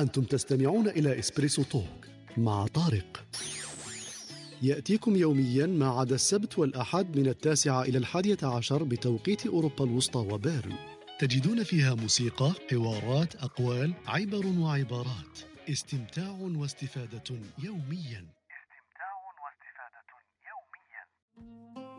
أنتم تستمعون إلى إسبريسو توك مع طارق. يأتيكم يوميا ما عدا السبت والأحد من 9 إلى 11 بتوقيت أوروبا الوسطى وبيرن. تجدون فيها موسيقى، حوارات، أقوال، عبر وعبارات، استمتاع واستفادة يوميا.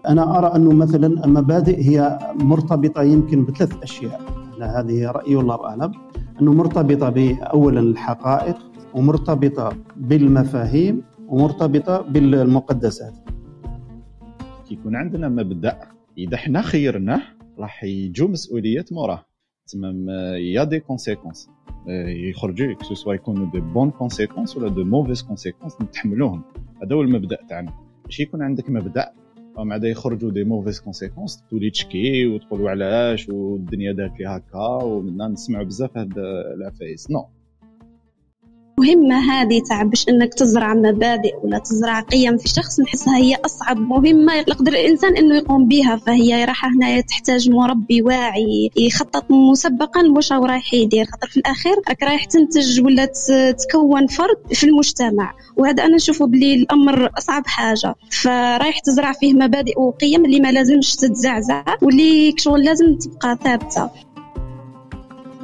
أنا أرى أنه مثلا المبادئ هي مرتبطة يمكن ب3 أشياء، هذه رأيي والله أعلم، أنه مرتبطة بأولا الحقائق، ومرتبطة بالمفاهيم، ومرتبطة بالمقدسات. يكون عندنا مبدأ إذا حنا خيرناه راح يجو مسؤوليات موراه، تمام، يا دي كونسيكونس يخرجوا، سواء يكونوا دي بون كونسيكونس ولا دي موفيز كونسيكونس نتحملوهم. هذا هو المبدأ تاعنا. باش يكون عندك مبدأ ومع ذا يخرجوا دي موفيز كونسيكونس تولي تشكي وتقولوا علاش والدنيا دارت لي هكا، ومنا نسمعوا بزاف هاد العفايس. نو، مهمة هذه تاع باش انك تزرع مبادئ ولا تزرع قيم في شخص، نحسها هي اصعب مهمة يقدر الانسان انه يقوم بها. فهي راح هنا تحتاج مربي واعي يخطط مسبقا واش رايح يدير، خاطر في الاخير راك رايح تنتج ولا تكون فرد في المجتمع، وهذا انا نشوفه بلي الامر اصعب حاجة. فرايح تزرع فيه مبادئ وقيم اللي ما لازمش تتزعزع واللي كشغل لازم تبقى ثابتة.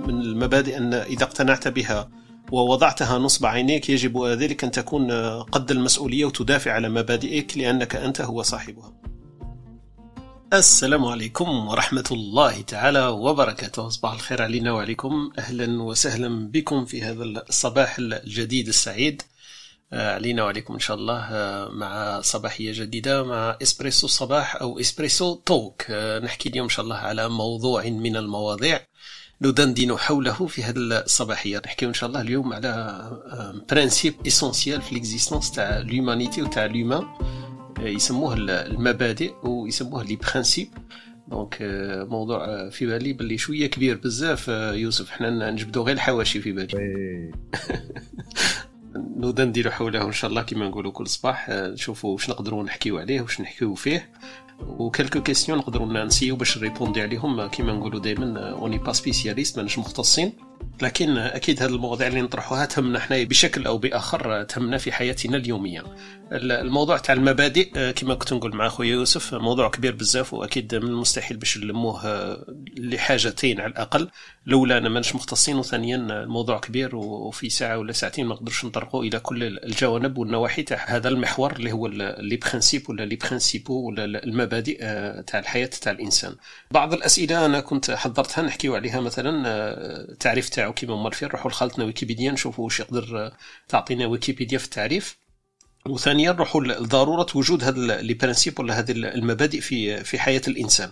من المبادئ ان اذا اقتنعت بها ووضعتها نصب عينيك يجب ذلك أن تكون قد المسؤولية وتدافع على مبادئك لأنك أنت هو صاحبها. السلام عليكم ورحمة الله تعالى وبركاته. صباح الخير علينا وعليكم، أهلا وسهلا بكم في هذا الصباح الجديد السعيد علينا وعليكم إن شاء الله، مع صباحية جديدة مع إسبريسو الصباح أو إسبريسو توك. نحكي اليوم إن شاء الله على موضوع من المواضيع ندندن حوله في هذه الصباحية. نحكيو إن شاء الله اليوم على برينسيب إسانسيال في الإكزيستانس تاع الهيومانيتي وتاع الهيومان، يسموه المبادئ ويسموه لي برينسيب. دونك موضوع في بالي باللي شوية كبير بزاف يوسف، حنا نجبدو غير الحواشي في بالي. ندندن حوله إن شاء الله كما نقولوا كل صباح، نشوفوا واش نقدروا نحكيو عليه واش نحكيو فيه، وكلكو كيسيون نقدروا نسيو باش ريبوندي عليهم. كيما نقولوا دائما اوني با سبيسياليست، ماناش مختصين، لكن اكيد هذه المواضيع اللي نطرحوها تهمنا حنا بشكل او باخر، تهمنا في حياتنا اليوميه. الموضوع تاع المبادئ كما كنت نقول مع خويا يوسف موضوع كبير بزاف، واكيد من المستحيل باش نلموه لحاجتين على الاقل، لولا انا ماناش مختصين، وثانيا الموضوع كبير وفي ساعه ولا ساعتين ما نقدرش نطرقوا الى كل الجوانب والنواحي تاع هذا المحور اللي هو لي برينسيپ ولا لي برينسيپو ولا المبادئ تاع الحياه تاع الانسان. بعض الاسئله انا كنت حضرتها نحكيو عليها، مثلا تعريف تاعو كيما مر في، نروحوا لخلطنا ويكيبيديا نشوفوا واش يقدر تعطينا ويكيبيديا في التعريف، وثانيا نروحوا لضروره وجود هذا لي برينسيپ ولا هذه المبادئ في حياه الانسان.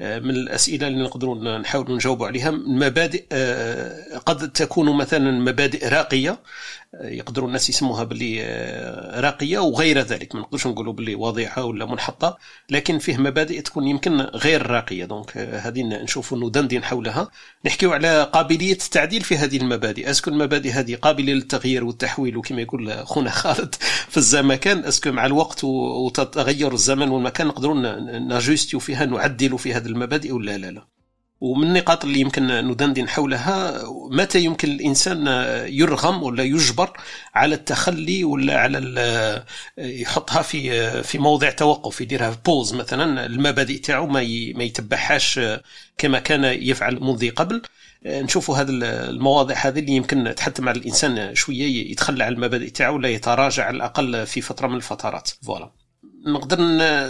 من الاسئله اللي نقدروا نحاولوا نجاوبوا عليها، مبادئ قد تكون مثلا مبادئ راقيه، يقدروا الناس يسموها باللي راقيه وغير ذلك، ما نقدرش نقولوا باللي واضحه ولا منحطه، لكن فيه مبادئ تكون يمكن غير راقيه. دونك هذه نشوفوا ندندن حولها، نحكيوا على قابليه التعديل في هذه المبادئ. اسكو المبادئ هذه قابله للتغيير والتحويل، وكما يقول خونا خالد في الزمكان، اسكو مع الوقت وتتغير الزمن والمكان نقدروا ناجستيو فيها، نعدلوا في هذه المبادئ ولا لا؟ ومن النقاط اللي يمكن ندندن حولها، متى يمكن الإنسان يرغم ولا يجبر على التخلي ولا على يحطها في موضع توقف، يديرها بوز مثلا، المبادئ تاعو ما يتبعهاش كما كان يفعل منذ قبل. نشوفوا هذه المواضيع هذه اللي يمكن تحتم على الإنسان شوية يتخلى على المبادئ تاعو ولا يتراجع على الأقل في فترة من الفترات. فوالا نقدر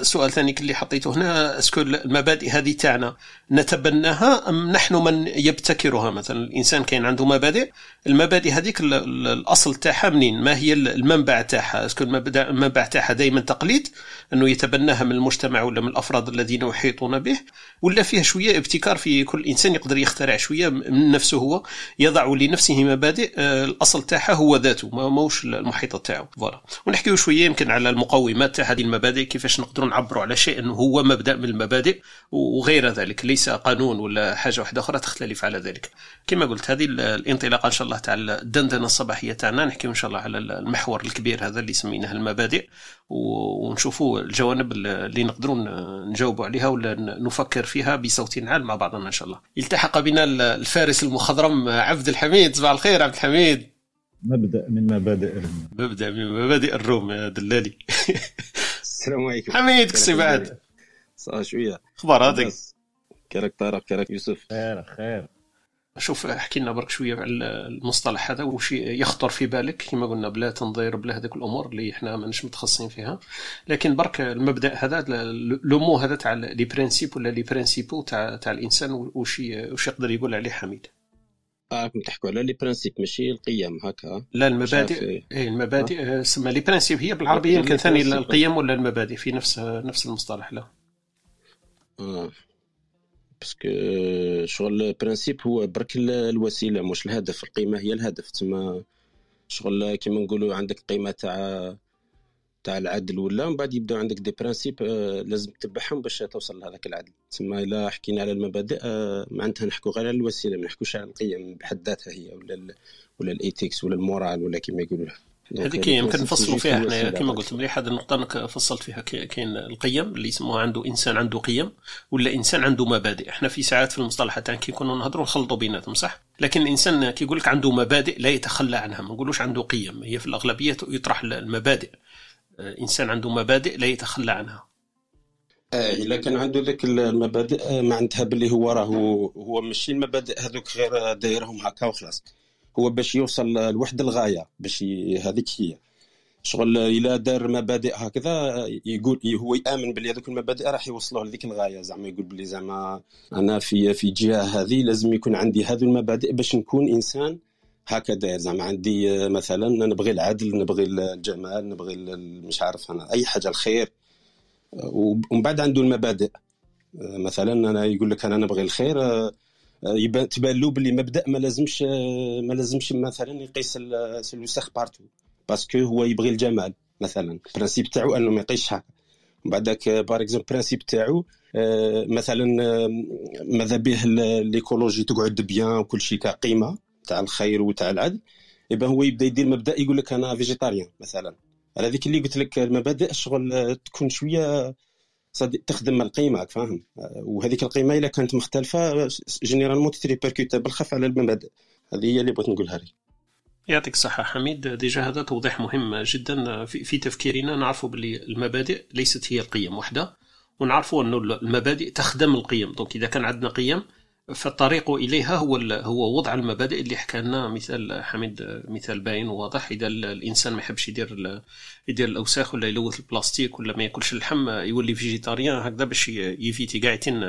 سؤال ثاني اللي حطيته هنا، اسكو المبادئ هذه تاعنا نتبناها ام نحن من يبتكرها؟ مثلا الانسان كاين عنده مبادئ، المبادئ هذيك الاصل تاعها منين، ما هي المنبع تاعها؟ اسكو المنبع تاعها دائما تقليد انه يتبناها من المجتمع ولا من الافراد الذين يحيطون به، ولا فيها شويه ابتكار، في كل انسان يقدر يخترع شويه من نفسه، هو يضع لنفسه مبادئ الاصل تاعها هو ذاته، ما موش المحيط تاعو. فوالا، ونحكيو شويه يمكن على المقومات تاع هذه المبادئ، كيفاش نقدروا نعبروا على شيء انه هو مبدأ من المبادئ وغير ذلك، ليس قانون ولا حاجه واحده اخرى تختلف على ذلك. كما قلت هذه الانطلاقه ان شاء الله تاع الدندنه الصباحيه تاعنا، نحكي ان شاء الله على المحور الكبير هذا اللي سميناه المبادئ، ونشوفوا الجوانب اللي نقدروا نجاوبوا عليها ولا نفكر فيها بصوت عال مع بعضنا ان شاء الله. التحق بنا الفارس المخضرم عبد الحميد. صباح الخير عبد الحميد. مبدأ من مبادئ الروم يا دلالي. السلام عليكم حميد كسبات صار شويه اخبار هذيك كرك طارق كرك يوسف خير خير. شوف احكي لنا برك شويه على المصطلح هذا وش يخطر في بالك كما قلنا بلا تنظير بلا هذيك الامور اللي احنا ماناش متخصصين فيها، لكن برك المبدا هذا لو مو هذا تاع لي برينسيپ ولا لي برينسيپو تاع الانسان وش يقدر يقول عليه حميد. راكم تحكوا على لي برينسيپ ماشي القيم هكا؟ لا المبادئ. اي المبادئ سما لي برينسيپ هي بالعربيه يمكن ثاني القيم ولا المبادئ في نفس المصطلح. لا باسكو شغل البرينسيپ هو برك الوسيله مش الهدف، القيمه هي الهدف. تما شغل كيما نقولوا عندك قيمه تاع العدل ولا من بعد يبداو عندك دي برينسيپ لازم تتبعهم باش توصل لهذاك العدل. تما الا حكينا على المبادئ معناتها نحكوا غير على الوسيله، ما نحكوش على القيم بحد ذاتها هي ولا الايتيكس ولا المورال ولا كيما يقولوا. هذيك يمكن نفصلوا فيها احنا كما قلت مليح. هذه النقطه انا فصلت فيها، كاين القيم اللي يسموها عنده انسان عنده قيم ولا انسان عنده مبادئ. احنا في ساعات في المصطلح تاع كي كنا نهضروا نخلطوا بيناتهم صح، لكن الانسان كي يقول لك عنده مبادئ لا يتخلى عنها، ما نقولوش عنده قيم. هي في الاغلبيه يطرح المبادئ، انسان عنده مبادئ لا يتخلى عنها. الا كان عنده ذاك المبادئ معناتها باللي هو راه هو ماشي المبادئ هذوك غير دايرهم هكا وخلاص، هو باش يوصل لوحد الغايه باش هذيك هي شغل. الا دار مبادئ هكذا يقول هو يامن بلي هذوك المبادئ راح يوصلوه لذيك الغايه، زعما يقول بلي زعما انا في جهه هذه لازم يكون عندي هذو المبادئ باش نكون انسان هكذا. زعما عندي مثلا نبغي العدل، نبغي الجمال، نبغي مش عارف انا اي حاجه الخير. ومن بعد عنده المبادئ، مثلا انا يقول لك انا نبغي الخير، يبان تبان له باللي مبدا ما لازمش مثلا يقيس الوسخ بارتو باسكو هو يبغي الجمال مثلا. البرينسيپ تاعو انه ما يقيسش هكا. من بعدك بار اكزومبل برينسيپ تاعو مثلا ماذا به الايكولوجي تقعد بيان وكل شيء كقيمه تاع الخير وتاع العدل، يبان هو يبدا يدير مبدا يقول لك انا فيجيتاريان مثلا. على ذيك اللي قلت لك المبادئ شغل تكون شويه تخدم القيمه فاهم، وهذيك القيمه الا كانت مختلفه جينيرالمون تريبركوت بالخف على المبادئ. هذه هي اللي بغيت نقولها لك. يعطيك الصحه حميد، ديجا هذا توضيح مهم جدا في تفكيرنا. نعرفوا باللي المبادئ ليست هي القيم وحده، ونعرفوا انه المبادئ تخدم القيم. دونك اذا كان عندنا قيم فالطريق اليها هو وضع المبادئ اللي حكى لنا مثال حميد، مثال باين وواضح. اذا الانسان ما يحبش يدير الاوساخ ولا يلوث البلاستيك ولا ما ياكلش اللحم، يولي فيجيتاريان هكذا باش يفيتي قاعتين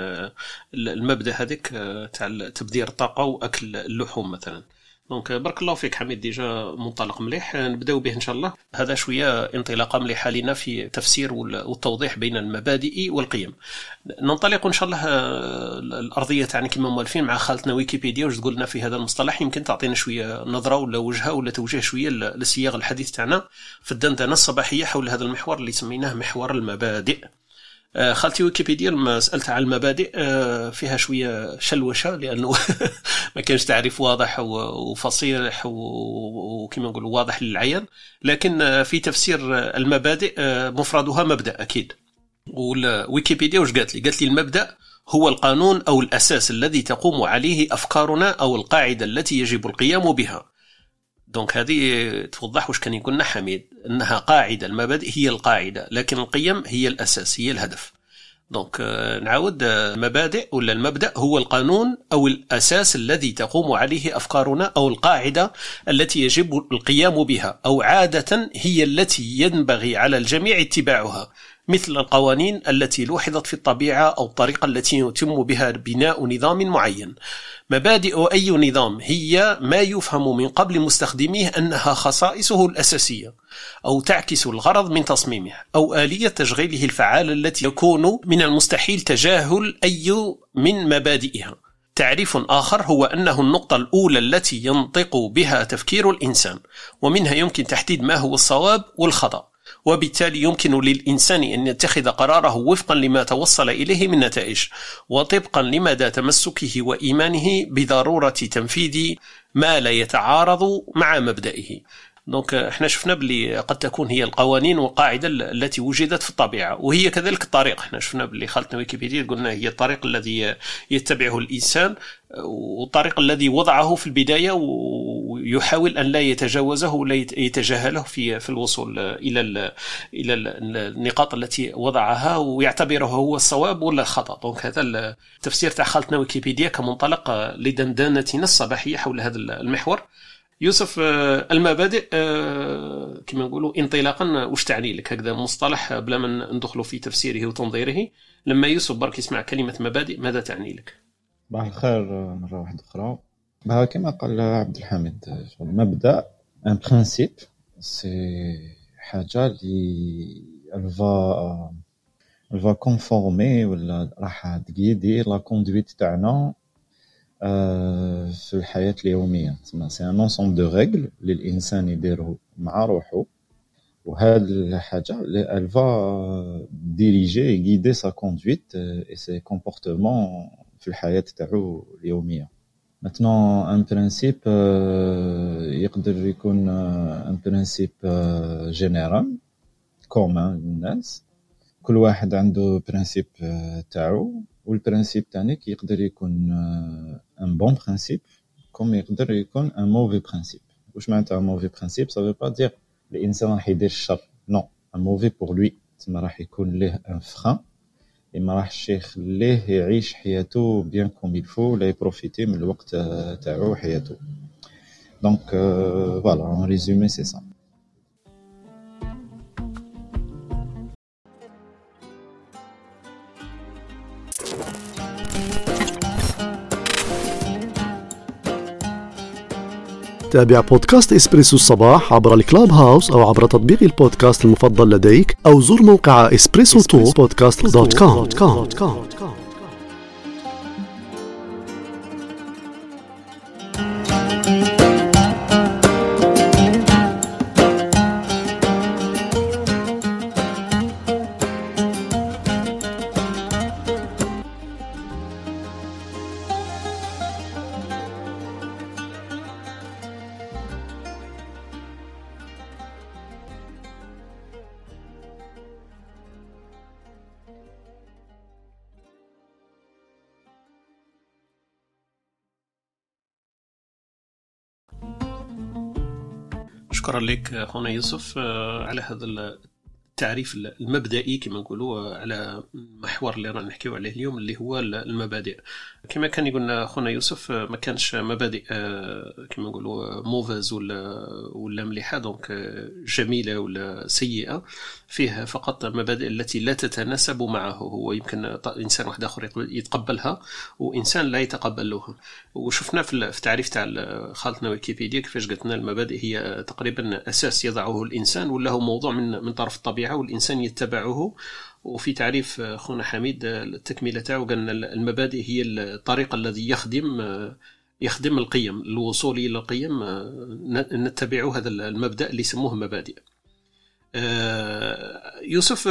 المبدا هذاك تاع تبذير الطاقه واكل اللحوم مثلا. دونك بارك الله فيك حميد، ديجا منطلق مليح نبداو به ان شاء الله. هذا شويه انطلاقه مليحه لنا في تفسير والتوضيح بين المبادئ والقيم. ننطلق ان شاء الله الارضيه تاعنا كما موالفين مع خالتنا ويكيبيديا واش تقول لنا في هذا المصطلح. يمكن تعطينا شويه نظره ولا وجهه ولا توجيه شويه للسياق الحديث تاعنا في الدندنه الصباحيه حول هذا المحور اللي سميناه محور المبادئ. خالتي ويكيبيديا لما سألت على المبادئ فيها شوية شلوشة لأنه ما كانش تعريف واضح وفصيح وكما نقول واضح للعين، لكن في تفسير المبادئ مفردها مبدأ أكيد. ويكيبيديا وش قالت لي؟ قالت لي المبدأ هو القانون أو الأساس الذي تقوم عليه أفكارنا أو القاعدة التي يجب القيام بها. دونك هذه توضح واش كان يقولنا حميد، انها قاعده. المبادئ هي القاعده لكن القيم هي الاساس هي الهدف. دونك نعاود، المبادئ ولا المبدا هو القانون او الاساس الذي تقوم عليه افكارنا او القاعده التي يجب القيام بها، او عاده هي التي ينبغي على الجميع اتباعها، مثل القوانين التي لوحظت في الطبيعة أو الطريقة التي يتم بها بناء نظام معين. مبادئ أي نظام هي ما يفهم من قبل مستخدميه أنها خصائصه الأساسية أو تعكس الغرض من تصميمه أو آلية تشغيله الفعالة التي يكون من المستحيل تجاهل أي من مبادئها. تعريف آخر هو أنه النقطة الأولى التي ينطق بها تفكير الإنسان، ومنها يمكن تحديد ما هو الصواب والخطأ، وبالتالي يمكن للإنسان أن يتخذ قراره وفقا لما توصل إليه من نتائج وطبقا لمدى تمسكه وإيمانه بضرورة تنفيذ ما لا يتعارض مع مبدئه. دونك احنا شفنا باللي قد تكون هي القوانين والقاعدة التي وجدت في الطبيعة، وهي كذلك الطريق. احنا شفنا باللي خلطنا ويكيبيديا قلنا هي الطريق الذي يتبعه الإنسان، والطريق الذي وضعه في البداية ويحاول أن لا يتجاوزه ولا يتجاهله في الوصول إلى النقاط التي وضعها ويعتبره هو الصواب ولا الخطأ. دونك هذا التفسير تاع خلطنا ويكيبيديا كمنطلق لدندنتنا الصباحية حول هذا المحور. يوسف، المبادئ كما نقولوا انطلاقا، واش تعني لك هكذا مصطلح بلا ما ندخلوا في تفسيره وتنظيره؟ لما يوسف برك يسمع كلمة مبادئ ماذا تعني لك؟ صباح الخير مرة واحدة أخرى. كما قال عبد الحميد، المبدأ ان برينسيب سي حاجة اللي الفا كونفورمي ولا راح تقيدي لا كوندويت تاعنا في الحياة اليومية. سي ان انسومبل دو ريغل اللي الانسان يديرو مع روحو، وهاد الحاجة اللي الفا ديريجي غيدي سا كوندويت اي سي كومبورتمون في الحياة تاعو اليومية. maintenant un principe يقدر يكون un principe général commun للناس، كل واحد عنده principe تاعو، والprincipe تاني يقدر يكون un bon principe comme يقدر يكون un mauvais principe. واش معناتها mauvais principe؟ ça veut pas dire الانسان راح يدير الشر، non un mauvais pour lui تما راح يكون له un frein et ما راحش يخليه يعيش حياته bien comme il faut لا يبروفيتي من الوقت تاعو حياته. donc voilà en résumé c'est ça. تابع بودكاست إسبريسو الصباح عبر الكلاب هاوس أو عبر تطبيق البودكاست المفضل لديك، أو زور موقع espressotalk-podcast.com. شكرا لك أخونا يوسف على هذا التعريف المبدئي كما نقولوا على المحور اللي رانا نحكيو عليه اليوم اللي هو المبادئ. كما كان يقولنا أخونا يوسف، ما كانش مبادئ كما نقولوا موفاز ولا مليحه دونك جميله ولا سيئه، فيها فقط مبادئ التي لا تتناسب معه. هو يمكن انسان واحد اخر يتقبلها وانسان لا يتقبلها. وشفنا في تعريف تاع خالتنا ويكيبيديا كيفاش قالت لنا المبادئ هي تقريبا اساس يضعه الانسان ولا هو موضوع من طرف الطبيعه والانسان يتبعه. وفي تعريف أخونا حميد التكملة تاعو قالنا المبادئ هي الطريق الذي يخدم القيم، الوصول إلى القيم نتبع هذا المبدأ اللي يسموه مبادئ. يوسف،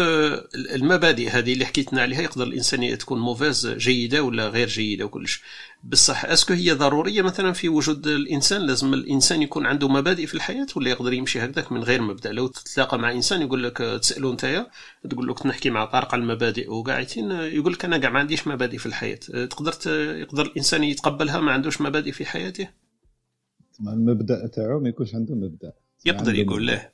المبادئ هذه اللي حكيتنا عليها يقدر الإنسان تكون موفاز جيدة ولا غير جيدة وكلش، بالصح أسكو هي ضرورية مثلا في وجود الإنسان؟ لازم الإنسان يكون عنده مبادئ في الحياة ولا يقدر يمشي هكذاك من غير مبدأ؟ لو تتلاقى مع إنسان يقول لك تسأله أنت تقول لك نحكي مع طارق على المبادئ وقاعدين يقول لك أنا قاع ما عنديش مبادئ في الحياة، يقدر الإنسان يتقبلها ما عندوش مبادئ في حياته؟ المبدأ تاعو ما يكونش عنده مبدأ، يقدر يقول له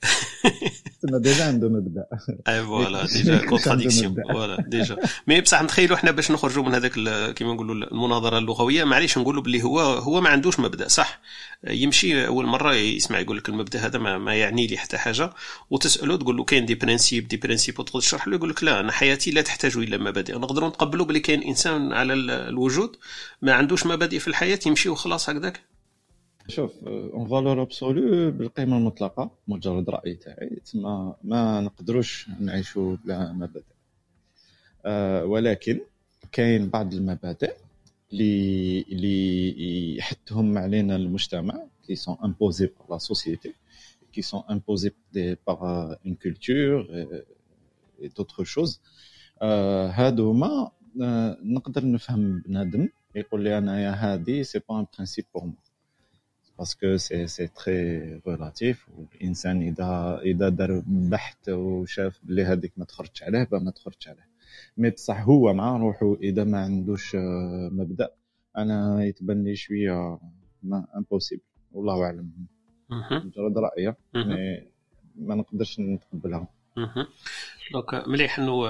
تما ديجا عنده مبدا. اي فوالا ديجا كونتراديكسيون فوالا ديجا. مي بصح نتخيلوا احنا باش نخرجوا من هذاك كيما نقولوا المناظره اللغويه، معليش نقولوا باللي هو ما عندوش مبدا، صح؟ يمشي اول مره يسمع يقول لك المبدا هذا ما يعني لي حتى حاجه، وتساله تقول له كاين دي برينسيب وتشرح له يقول لك لا انا حياتي لا تحتاج الى مبادئ. نقدروا نتقبلوا باللي كاين انسان على الوجود ما عندوش مبادئ في الحياه يمشي وخلاص هكذاك؟ شوف اون فالور ابسولو بالقيمه المطلقه مجرد راي تاعي، تما ما نقدروش نعيشوا بلا مبادئ. ولكن كاين بعض المبادئ اللي يحطهم علينا المجتمع كي سون امبوزي بار لا سوسيتي، كي سون امبوزي بار اون كولتور اي دوتر شوز. هادوما نقدر نفهم بنادم يقول لي انايا هادي سي با ان برينسيپ بور مو parce que c'est très relatif. والإنسان إذا دار بحث وشاف اللي هذيك ما تخرجش عليه بقى ما تخرجش عليه. مي بصح هو مع روحه إذا ما عندوش مبدأ أنا يتبان لي شوية ما impossible والله أعلم. مجرد رأيي ما نقدرش نتقبلها. دونك مليح انه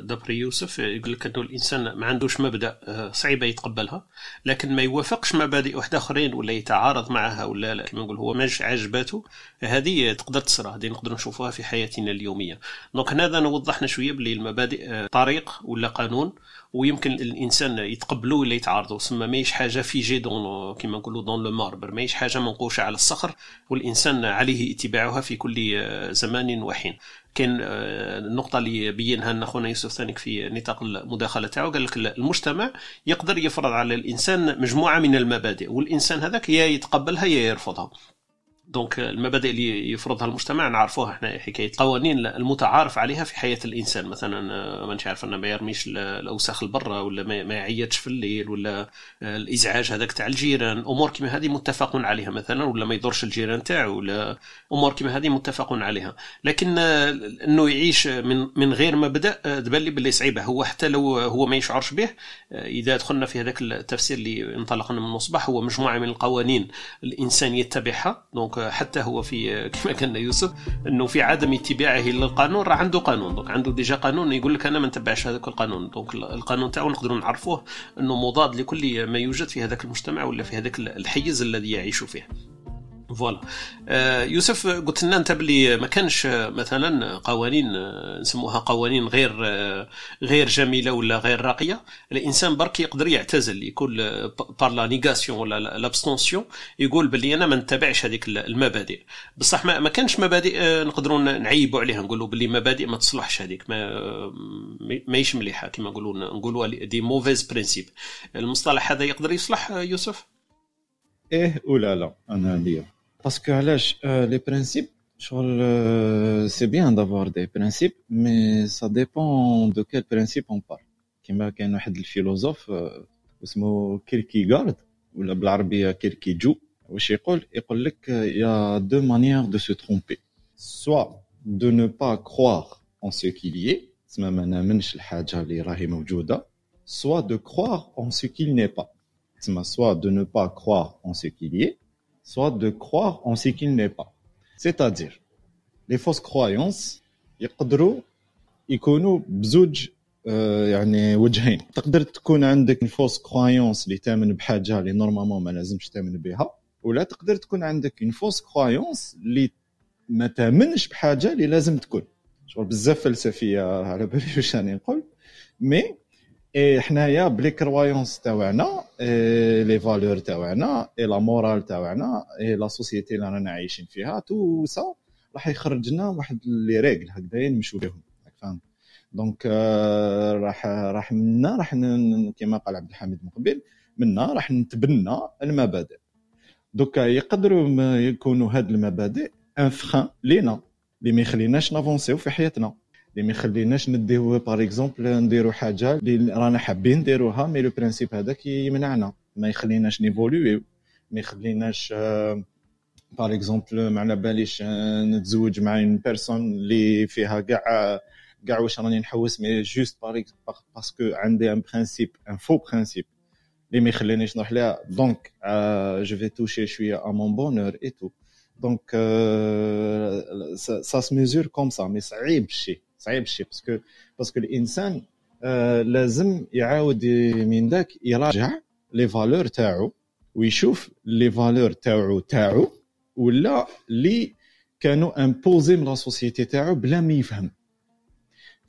دبري يوسف يقول لك انه الانسان ما عندوش مبدا صعيبه يتقبلها لكن ما يوافقش مبادئ واحد اخرين ولا يتعارض معها ولا كما نقول هو ماش عجباته هذه تقدر تصرى هذه نقدر نشوفوها في حياتنا اليوميه. دونك هذا نوضحنا شويه بلي المبادئ طريق ولا قانون ويمكن الانسان يتقبلو ولا يتعارضو سما مايش حاجه في جي دون كما نقولوا دون لو ماربر مايش حاجه منقوشه على الصخر والانسان عليه اتباعها في كل زمان وحين. كان النقطه اللي بينها لنا خونا يوسف ثانيك في نطاق المداخله تاعو قال لك المجتمع يقدر يفرض على الانسان مجموعه من المبادئ والانسان هذاك يا يتقبلها يا يرفضها. دونك المبادئ اللي يفرضها المجتمع نعرفوها احنا حكايه قوانين المتعارف عليها في حياه الانسان مثلا مانيش عارف انه ما يرميش الاوساخ البرة ولا ما يعيطش في الليل ولا الازعاج هذاك تاع الجيران امور كما هذه متفق عليها مثلا ولا ما يضرش الجيران تاعو ولا امور كما هذه متفق عليها. لكن انه يعيش من غير مبدا تبلي باللي صعيبه هو حتى لو هو ما يشعرش به. اذا دخلنا في هذاك التفسير اللي انطلقنا من الصباح هو مجموعه من القوانين الانسان يتبعها. دونك حتى هو في كما كان يوسف انه في عدم اتباعه للقانون راه عنده قانون دونك عنده ديجا قانون يقول لك انا ما نتبعش هذاك القانون. دونك القانون تاعو نقدروا نعرفوه انه مضاد لكل ما يوجد في هذاك المجتمع ولا في هذاك الحيز الذي يعيش فيه. فوالا يوسف قلت لنا انت بلي ما كانش مثلا قوانين نسموها قوانين غير جميله ولا غير راقيه الانسان برك يقدر يعتزل يكون بار لا نيغاسيون ولا لابستونسيون يقول بلي انا ما نتبعش هذيك المبادئ. بصح ما كانش مبادئ نقدروا نعيبوا عليها نقولوا بلي مبادئ ما تصلحش هذيك مايش مليحه كما نقولوا دي موفيز برينسيپ. المصطلح هذا يقدر يصلح يوسف ايه ولا لا؟ انا اليوم parce que علاش les principes شغل c'est bien d'avoir des principes mais ça dépend de quel principe on parle. كما كان واحد الفيلسوف اسمه كيركيغارد ولا بالعربيه كيركيجو واش يقول لك يا دو manières de se tromper soit de ne pas croire en ce qu'il y est تسمى ما نامنش الحاجه اللي راهي موجوده soit de croire en ce qu'il n'est pas تسمى soit de ne pas croire en ce qu'il y est soit de croire en ce qu'il n'est pas. C'est-à-dire, les fausses croyances, يقدروا يكونوا بزوج يعني وجهين. تقدر تكون عندك une fausse croyance اللي تامن بحاجة اللي normalement ما لازمش تامن بها، ولا تقدر تكون عندك une fausse croyance اللي ما تامنش بحاجة اللي لازم تكون. شغل بزاف فلسفية على بالي واش راني نقول، مي حنايا بلي كرويونس تاعنا لي فالور تاعنا اي لا مورال تاعنا اي لا سوسيتي اللي رانا عايشين فيها تو سا راح يخرجنا واحد لي ريغل هكذا نمشيو بهم فاهم. دونك راح منا راح كما قال عبد الحميد من قبل منا راح نتبنى المبادئ. دوكا يقدروا يكونوا هاد المبادئ ان فران لينا لي ما يخليناش نافونسيو في حياتنا اللي ما يخليناش نديرو باغ اكزومبل نديرو حاجه اللي رانا حابين نديروها مي لو برينسيپ هذاك يمنعنا ما يخليناش نيفولويو ما يخليناش باغ اكزومبل ما على باليش نتزوج مع اون بيرسون اللي فيها كاع واش راني نحوس مي جوست باسكو عندي ان برينسيپ ان فو برينسيپ اللي ما يخلينيش نروح لها. دونك جو في توشي شويه ا مون بونور اي تو. دونك سا سي ميزور كوم سا مي صعيب شي باسكو الانسان لازم يعاود من ذاك يراجع لي فالور تاعو ويشوف لي فالور تاعو ولا لي كانوا امبوزي من لا سوسيتي تاعو بلا ما يفهم.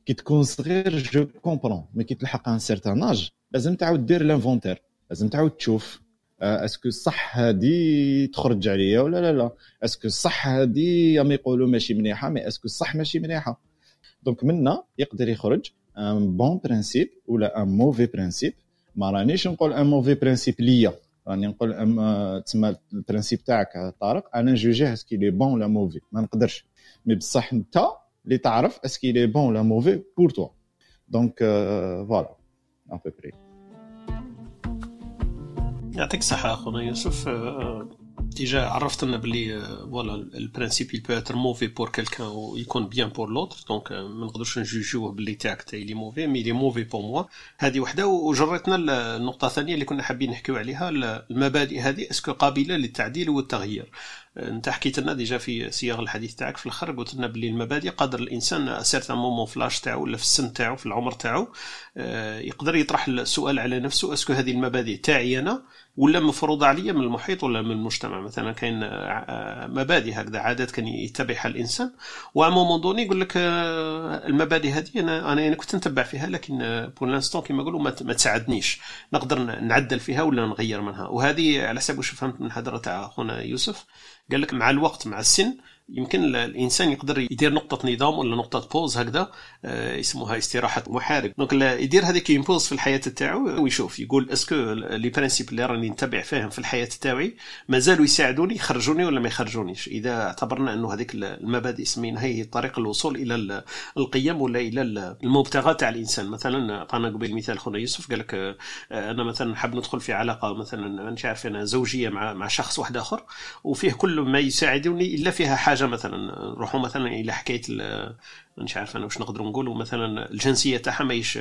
كي تكون صغير جو كومبرون مي كي تلحق ان سيرتان اج لازم تعاود دير لانفونتير لازم تعاود تشوف اسكو صح هذه تخرج عليا ولا لا اسكو صح هذه ما يقولوا ماشي مليحه مي اسكو صح ماشي مليحه. دونك منا يقدر يخرج ان بون برينسيپ ولا ان موفي برينسيپ. ما رانيش نقول ان موفي برينسيپ ليا راني نقول تسمى البرينسيپ تاعك طارق انا نجوجيه اسكي لي بون ولا موفي ما نقدرش مي بصح انت اللي تعرف اسكي لي بون ولا موفي بور توا. دونك فوالا ا بو بري. يعطيك الصحه خويا يوسف ديجا عرفتنا بلي فوالا البرينسيپ il peut être mauvais pour quelqu'un ou il compte bien pour l'autre donc ما نقدرش نجوجوه بلي تاعك تاع لي موفي مي لي موفي بور موا. هذه وحده وجرتنا النقطه الثانيه اللي كنا حابين نحكيو عليها المبادئ هذه اسكو قابله للتعديل والتغيير. انت حكيت لنا ديجا في صياغ الحديث تاعك في الاخر قلت لنا بلي المبادئ قادر الانسان سيرتان مومون فلاش تاعو ولا في السن تاعو في العمر تاعو يقدر يطرح السؤال على نفسه اسكو هذه المبادئ تاعي انا ولا مفروضه عليا من المحيط ولا من المجتمع. مثلا كاين مبادئ هكذا عادات كان يتبعها الانسان وعموما دوني يقول لك المبادئ هذه انا كنت نتبع فيها لكن بور لانستون كيما نقولوا ما تساعدنيش نقدر نعدل فيها ولا نغير منها. وهذه على حسب واش فهمت من الهضره تاع خونا يوسف قال لك مع الوقت مع السن يمكن الانسان يقدر يدير نقطه نظام ولا نقطه بوز هكذا يسموها استراحه محارب دونك يدير هذيك يمبوز في الحياه تاعو ويشوف يقول اسكو لي برينسيپ اللي راني نتبع فيهم في الحياه تاعي مازالوا يساعدوني يخرجوني ولا ما يخرجونيش. اذا اعتبرنا انه هذيك المبادئ سمينها هي طريق الوصول الى القيم ولا الى المبتغى تاع الانسان. مثلا عطانا قبل مثال خونا يوسف قال لك انا مثلا حاب ندخل في علاقه مثلا مانيش عارف انا زوجيه مع شخص واحد اخر وفيه كل ما يساعدوني الا فيها حاجة مثلا نروحوا مثلا الى حكايه مش عارف انا واش نقدروا نقولوا مثلا الجنسيه تاعها ماهيش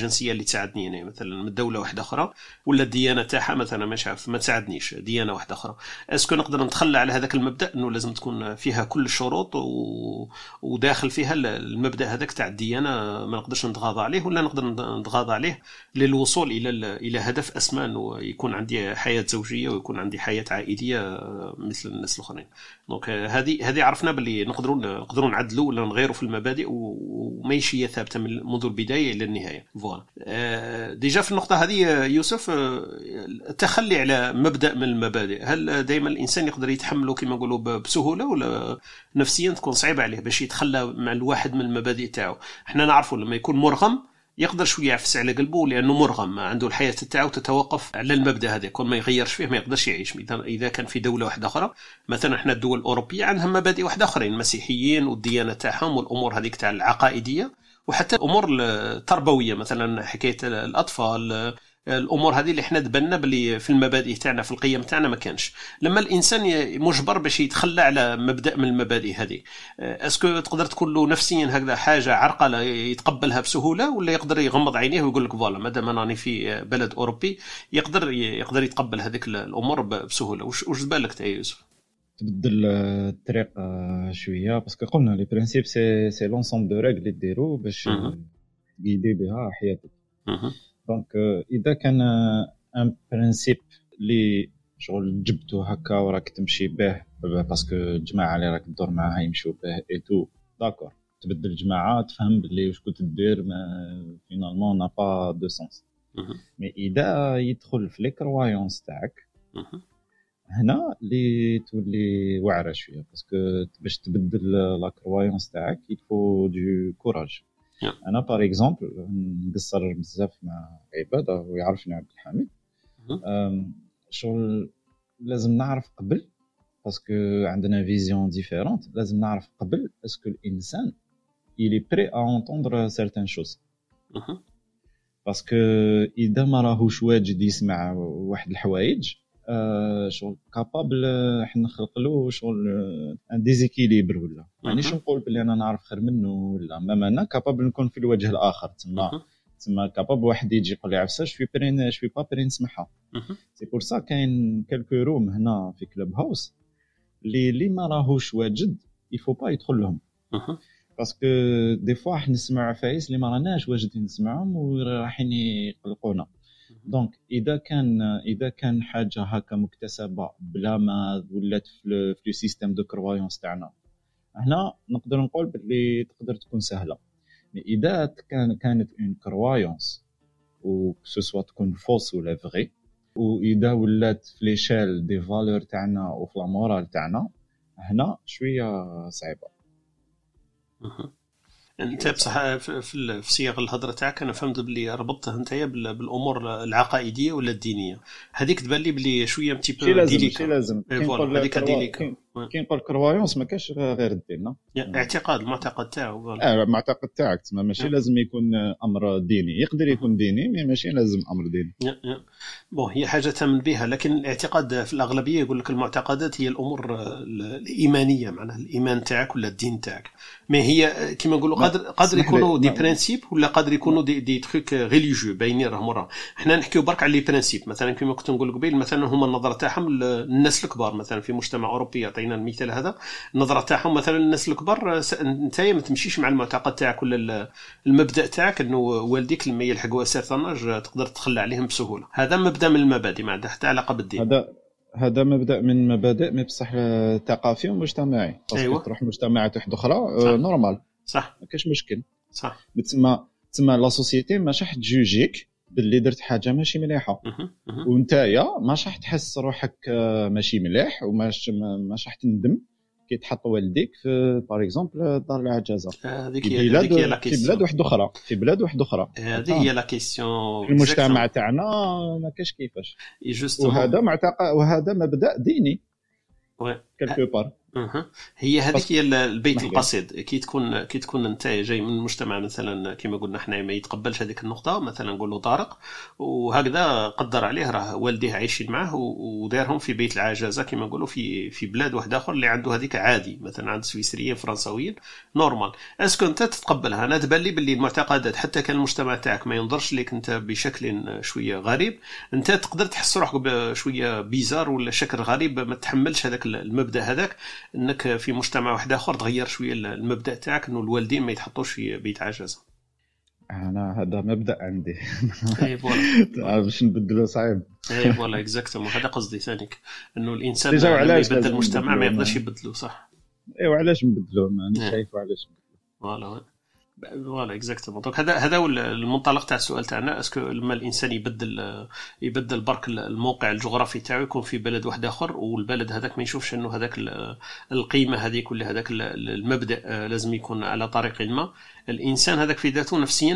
جنسيه اللي تساعدني يعني مثلا من دوله واحده اخرى ولا الديانه تاعها مثلا مش عارف ما تساعدنيش ديانه واحده اخرى اسكو نقدر نتخلى على هذاك المبدا انه لازم تكون فيها كل الشروط وداخل فيها المبدا هذاك تاع الديانه ما نقدرش نتغاضى عليه ولا نقدر نتغاضى عليه للوصول الى هدف اسمى ويكون عندي حياه زوجيه ويكون عندي حياه عائليه مثل الناس الاخرين. دونك هذه عرفنا باللي نقدروا نعدلوا ولا نغيروا في المبادئ وماشية ثابتة منذ البداية إلى النهاية. ديجا في النقطة هذه يوسف التخلي على مبدأ من المبادئ هل دائما الإنسان يقدر يتحمله كما نقولوا بسهولة ولا نفسيا تكون صعبة عليه باش يتخلى مع الواحد من المبادئ تاعه؟ احنا نعرفه لما يكون مرغم يقدر شويه يعفس على قلبه لانه مرغم عنده الحياه تاعو تتوقف على المبدا هذا كون ما يغيرش فيه ما يقدرش يعيش. اذا كان في دوله واحده اخرى مثلا احنا الدول الاوروبيه عندها مبادئ واحده اخرين المسيحيين والديانه تاعهم والامور هذيك تاع العقائديه وحتى الامور التربويه مثلا حكايه الاطفال الامور هذه اللي احنا تبنى بلي في المبادئ تاعنا في القيم تاعنا ما كانش. لما الانسان مجبر باش يتخلى على مبدا من المبادئ هذه اسكو تقدر تكون له نفسيا هكذا حاجه عرقله يتقبلها بسهوله ولا يقدر يغمض عينيه ويقول لك فوالا مادام راني في بلد اوروبي يقدر يتقبل هذيك الامور بسهوله؟ واش بالك تاع يوسف؟ تبدل الطريق شويه باسكو قلنا لي برينسيپ سي لونسوم دو ريغل اللي ديرو باش يدي بها حياتك. دونك اذا كان ان برينسيپ لي شغل جبتو هكا وراك تمشي به باسكو الجماعه اللي راك تدور معاها يمشيو به اي تو داكور تبدل الجماعه تفهم بلي واش كنت دير فينالمون نا با دو سونس مي اذا يدخل في لي كرويونس تاعك هنا لي تولي واعره شويه باسكو باش تبدل لا كرويونس تاعك يتفو دو كوراج. انا بار اكزومبل نقصر بزاف مع عباده ويعرفني عبد الحميد شغل لازم نعرف قبل باسكو عندنا فيزيون ديفيرونت لازم نعرف قبل اسكو الانسان يلي بري ا انتوندر سيرتان شوز باسكو اذا ما راهوش واجد يسمع واحد الحوايج شغل كابابل حنا نخلقلو شغل ان ديزيكيليبر ولا مانيش نقول بلي انا نعرف خير منه ولا ما انا كابابل نكون في الوجه الاخر تما كابابل واحد يجي يقول لي عفسه شفي با برين نسمعها سي بور سا كاين كالكو روم هنا في كلاب هاوس لي ما راهوش واجد يفو با يدخل لهم باسكو دي فوا حنا نسمع فايس لي ما راناش واجدين نسمعهم وراحين يقلقونا. دونك اذا كان حاجه هكا مكتسبه بلا ما ولات في لو سيستيم دو كرويونس تاعنا هنا نقدر نقول بلي تقدر تكون سهله. اذا كانت اون كرويونس و سوسوا تكون فوس ولا فري واذا ولات في ليشال دي فالور تاعنا و في المورال تاعنا هنا شويه صعيبه. انت بصح في صيغ الهضره تاعك انا فهمت بلي ربطتها نتايا بالامور العقائديه ولا الدينيه هذيك تبان لي بلي شويه متي بو ديليكا. هذيك ديليكا كي نقول كرويونس ما كاش غير الدين، اعتقاد المعتقد تاعو. المعتقد تاعك تما ماشي لازم يكون امر ديني، يقدر يكون ديني مي ماشي لازم امر ديني. بون هي حاجه تامن بها، لكن الاعتقاد في الاغلبيه يقول لك المعتقدات هي الامور الايمانيه، معناها الايمان تاعك ولا الدين تاعك، مي هي كيما نقولوا قادر يكونوا دي برينسيپ ولا قادر يكونوا دي تروك ريليجيو باينين. راهم راه حنا نحكيو برك على لي برينسيپ، مثلا كيما كنت نقول قبيل، مثلا هما النظره تاعهم الناس الكبار مثلا في مجتمع اوروبي، عطينا المثال هذا، النظره تاعهم مثلا الناس الكبار نتايا ما تمشيش مع المعتقد تاعك ولا المبدا تاعك انه والديك لما يلحقوا سيرتانج تقدر تتخلى عليهم بسهوله. هذا مبدا من المبادئ، ما عنده حتى علاقه بالدين. هذا مبدا من المبادئ، مي بصح ثقافي ومجتمعي. أيوة. تروح مجتمعات واحده اخرى نورمال، صح ما كاش مشكل، صح. تما لا سوسيتي ماشي حد جوجيك باللي درت حاجه ماشي مليحه، وانتايا ماش راح تحس روحك ماشي مليح، وماش راح تندم كي تحط والديك في باغ اكزومبل دار العجازه. في بلاد واحده اخرى هذه هي لا كيسيون. المجتمع تاعنا ما كاش كيفاش، وهذا معتقد وهذا مبدا ديني كالكو بار. هي هذيك هي البيت القصيد. كي تكون انت جاي من مجتمع مثلا كما قلنا حنا ما يتقبلش هذيك النقطه، مثلا نقول له طارق وهكذا قدر عليه، راه والديه عايشين معه ودارهم في بيت العجازه كما نقولوا في بلاد واحد اخر اللي عنده هذيك عادي، مثلا عند سويسريين فرنساويين نورمال. اسكو انت تتقبلها؟ انا تبان لي باللي المعتقدات حتى كان المجتمع تاعك ما ينظرش لك انت بشكل شويه غريب، انت تقدر تحس روحك شويه بيزار ولا شكل غريب، ما تحملش هذاك المبدا هذاك، انك في مجتمع واحد اخر تغير شويه المبدا تاعك انه الوالدين ما يتحطوش في بيت عجزه. انا هذا مبدا عندي اي فوالا باش نبدلو صعيب. اي فوالا اكزاكتوم، هذا قصدي ثانيك، انه الانسان اللي يبدل المجتمع ما يقدرش يبدلو، صح. ايوا علاش نبدلو؟ ماني شايفه علاش نبدلو. فوالا اكزاكتوم. دونك هذا هو المنطلق تاع السؤال تاعنا، اسكو لما الانسان يبدل برك الموقع الجغرافي تاعو، يكون في بلد واحد اخر والبلد هذاك ما يشوفش انه هذاك القيمه هذيك ولا هذاك المبدا لازم يكون على طريق ما، الانسان هذاك في ذاته نفسيا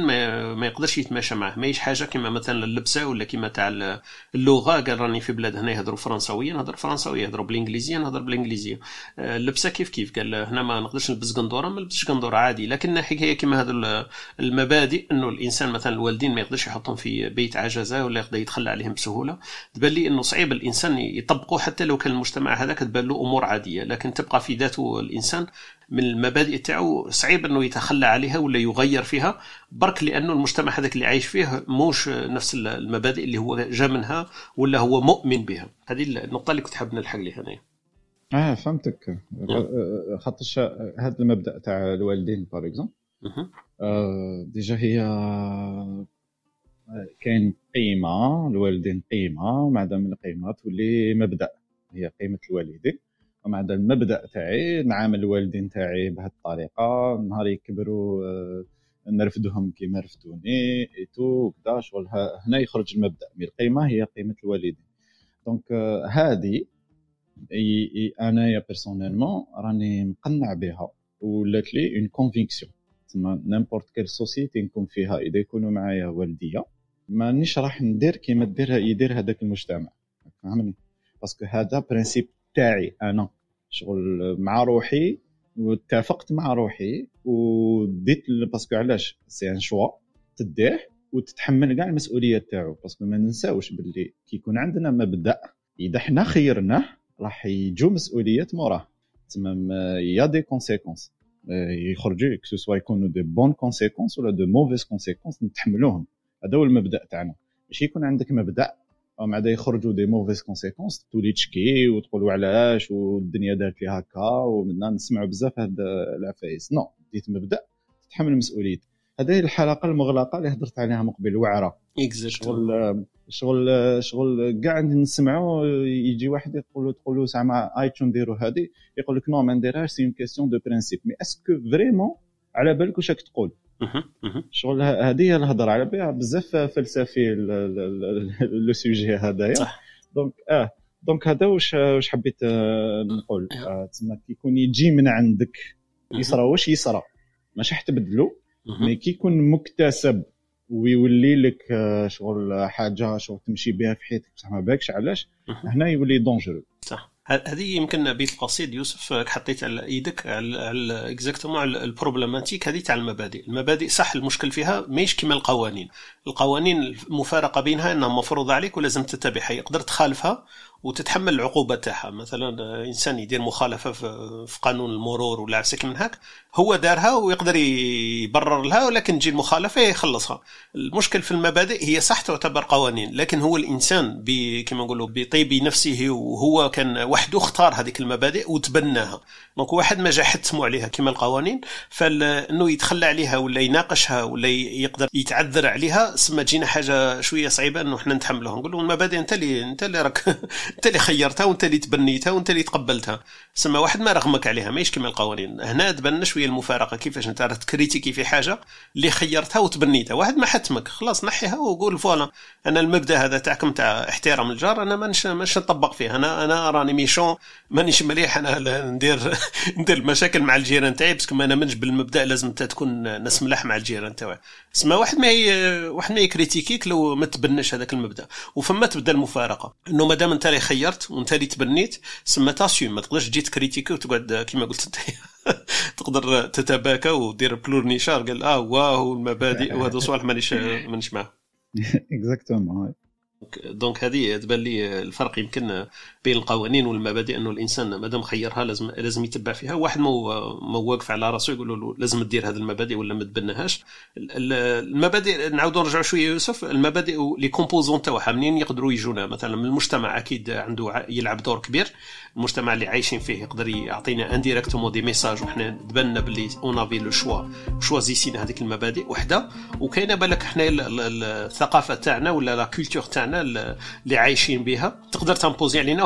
ما يقدرش يتماشى معه. مايش حاجه كما مثلا اللبسه ولا كما تاع اللغه، قال راني في بلاد هنا يهضروا فرنساويه نهضر فرنساويه، يهضروا بالانجليزيه نهضر بالانجليزيه. اللبسه كيف قال هنا ما نقدرش نلبس قندوره ما نلبسش قندوره عادي. لكن حكايه كما هذا المبادئ انه الانسان مثلا الوالدين ما يقدرش يحطهم في بيت عجزه ولا يقدر يتخلى عليهم بسهوله، تبان لي انه صعيب الانسان يطبقه حتى لو كان المجتمع هذاك تبان له امور عاديه، لكن تبقى في ذاته الانسان من المبادئ تاعو صعيب انه يتخلى عليها ولا يغير فيها، برك لانه المجتمع هذاك اللي عايش فيه موش نفس المبادئ اللي هو جا منها ولا هو مؤمن بها. هذه النقطه اللي كنت حاب نلحق ليها هنايا. فهمتك. خاطرش هذا المبدا تاع الوالدين باغ اكزومبل ديجا هي كاين قيمه، الوالدين قيمه، مع دام القيمه تولي مبدا، هي قيمه الوالدين. ومع هذا المبدا تاعي نعامل الوالدين تاعي بهالطريقه، نهار يكبروا نرفدهم كيما رفدوني ايتو كدا شغل. هنا يخرج المبدا، مي القيمه هي قيمه الوالدين. دونك هذه انا يا بيرسونيلمون راني مقنع بها، ولات لي اون كونفيكسيون. تما نيمبورت كيل سوسيتي نكون فيها اذا يكونوا معايا والديه مانيش راح ندير كيما ديرها يدير هذاك المجتمع، فهمني؟ باسكو هذا برينسيپ تاعي انا، شغل مع روحي واتفقت مع روحي وديت، باسكو علاش سي ان شوا تديه وتتحمل كاع المسؤوليه تاعو. باسكو ما ننساوش باللي كيكون عندنا مبدا اذا حنا خيرناه راح يجو مسؤوليات موراه، تمام؟ يا دي كونسيكونس يخرجوا كو سوا يكونوا دي بون كونسيكونس ولا دي موفيز كونسيكونس نتحملوهم. هذا هو المبدا تاعنا، ماشي يكون عندك مبدا ومع دا يخرجوا دي موفيز كونسيكونس تولي تشكي وتقولوا علاش والدنيا دارت لي هكا، ومننا نسمعوا بزاف هاد العفايس. نو، ديت مبدا تتحمل مسؤوليتك. هذه الحلقه المغلقه اللي هضرت عليها مقبل، وعره شغل كاع نسمعوا يجي واحد يقولوا زعما ايتون نديروا هذه، يقول لك نو ما نديرهاش، سي اون كيسيون دو برينسيپ. مي اسكو فريمون على بالك واش راك تقول؟ شغل هذه هي الهضره على بها بزاف فلسفي لو سوجي هذايا. دونك دونك هذا واش حبيت نقول. تما كيكون يجي من عندك يصرى واش يصرى، ماشي حتبدلو، مي كيكون مكتسب ويولي لك شغل حاجه شغل تمشي بها في حياتك بصح ما باكش علاش، هنا يولي دونجرو، صح. هذه يمكن بيت قصيد يوسف حطيت على ايدك على اكزاكتوم على البروبلماتيك هذه تاع المبادئ. المبادئ صح المشكل فيها ماهيش كما القوانين. القوانين المفارقه بينها انها مفروضه عليك ولازم تتبعها، يقدر تخالفها وتتحمل العقوبه تاعها. مثلا انسان يدير مخالفه في قانون المرور ولا عساك من هاك، هو دارها ويقدر يبرر لها، ولكن تجي المخالفه يخلصها. المشكل في المبادئ هي صح تعتبر قوانين، لكن هو الانسان كما نقولوا بطيب نفسه وهو كان وحده اختار هذيك المبادئ وتبناها. دونك واحد ما جا حتموا عليها كما القوانين، فانه يتخلى عليها ولا يناقشها ولا يقدر يتعذر عليها، سما تجينا حاجه شويه صعيبه انه احنا نتحملوها. نقولوا المبادئ انت اللي راك انت اللي خيرتها وانت اللي تبنيتها وانت اللي تقبلتها، سما واحد ما رغمك عليها، ماهيش كما القوانين. هنا تبنى شويه المفارقه، كيفاش انت راك تكريتيكي في حاجه اللي خيرتها وتبنيتها، واحد ما حتمك خلاص نحيها وقول فوالا انا المبدا هذا تاعكم تاع احترام الجار انا مانيش نطبق فيه، انا راني ميشون، مانيش مليح انا ندير المشاكل مع الجيران تاعي، باسكو انا منج بالمبدا لازم انت تكون نسملح مع الجيران تاعك. سما واحد ما يكريتيكيك لو ما تبنش هذاك المبدا. وفما تبدا المفارقه انه مادام انت اللي خيرت وانت اللي تبنيت، سما تاسيوم، ما تقدرش تجي تكريتيكي وتقعد كما قلت انت تقدر تتباكى ودير بلور نيشار قال واو المبادئ وهذو صوالح مانيش معاه اكزاكتومون. دونك هذه تبان لي الفرق يمكن بين القوانين والمبادئ، انه الانسان مادام خيرها لازم يتبع فيها. واحد ما واقف على راسه يقول له لازم تدير هذه المبادئ ولا ما تبناهاش. المبادئ نعاودوا نرجعوا شويه يوسف، المبادئ لي كومبوزون تاعها منين يقدروا يجونا؟ مثلا المجتمع اكيد عنده يلعب دور كبير، المجتمع اللي عايشين فيه يقدر يعطينا انديريكتومون دي ميساج وحنا تبنى باللي اون افي لو شوا شوازيسين هذيك المبادئ وحده. وكاينه بالك حنا الثقافه تاعنا ولا لا كولتور تاعنا اللي عايشين بها تقدر تنبوزي علينا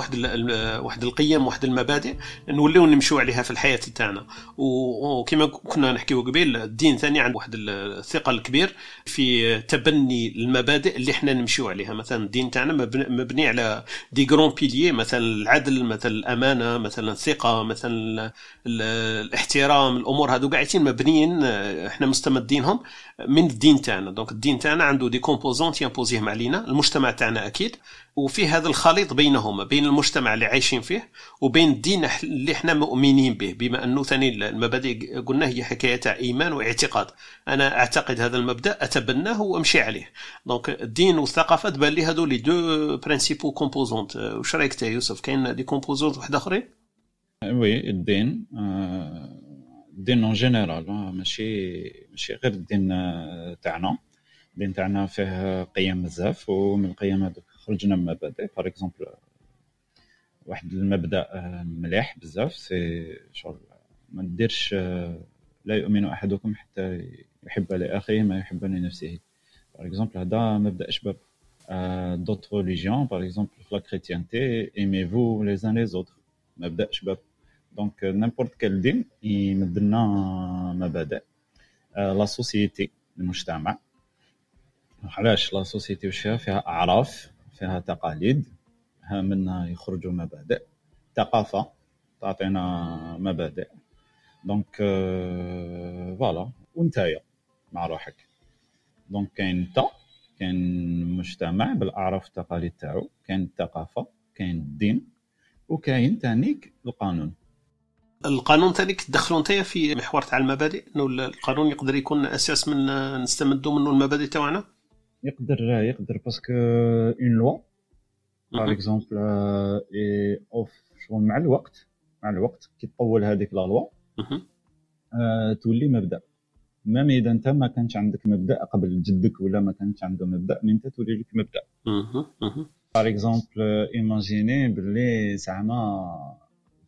واحد القيم واحد المبادئ نوليو نمشيو عليها في الحياه تاعنا. وكما كنا نحكيو قبيل، الدين ثاني عنده واحد الثقه الكبير في تبني المبادئ اللي احنا نمشيو عليها. مثلا الدين تاعنا مبني على دي غران بيليه، مثلا العدل، مثلا الامانه، مثلا الثقه، مثلا الاحترام. الامور هذو قاعدين مبنيين احنا مستمدينهم من الدين تاعنا. دونك الدين تاعنا عنده دي كومبوزونت يمبوزيهم علينا، المجتمع تاعنا اكيد. وفي هذا الخليط بينهما، بين المجتمع اللي عايشين فيه وبين الدين اللي احنا مؤمنين به، بما انه ثاني المبادئ قلنا هي حكايه تاع ايمان واعتقاد. انا اعتقد هذا المبدا، اتبناه وامشي عليه. دونك الدين والثقافه تبان لي هذو لي دو برينسيبو كومبوزونت. واش رايك تاع يوسف؟ كاين دي كومبوزونت واحد اخرين؟ وي الدين، الدين اون جينيرال، ماشي غير الدين تاعنا. الدين تاعنا فيه قيم بزاف، ومن القيم هذوك خرجنا من مبادئ. فار اكزومبل واحد المبدا مليح بزاف سي شغل ما نديرش، لا يؤمن احدكم حتى يحب لاخيه ما يحب لنفسه. فار اكزومبل هذا مبدا شباب. دوت ريليجيون فار اكزومبل لا كريستيانتي ايمي فو لي زان لي زوتر، مبدا شباب. دونك نيمبورت كال دين يمد لنا مبادئ. لا سوسيتي، المجتمع، علاش لا سوسيتي واش فيها؟ اعراف، فيها تقاليد، ها منها يخرجوا مبادئ. ثقافه تعطينا مبادئ. دونك فوالا، وانتيا مع روحك. دونك كاين انت، كاين المجتمع بالاعراف والتقاليد تاعو، كاين الثقافه، كاين الدين، وكاين تانيك القانون. القانون تانيك تدخلوا نتايا في محور تاع المبادئ، انه القانون يقدر يكون اساس من نستمدوا منه المبادئ تاعنا. يقدر باسكو اون لوا باغ اكزومبل اي اوف شغل مع الوقت كي تطول هذيك لا لوا تولي مبدا. مام اذا انت ما كانش عندك مبدا قبل جدك ولا ما كانش عنده مبدا، من انت تولي لك مبدا. باغ اكزومبل ايماجيني بلي زعما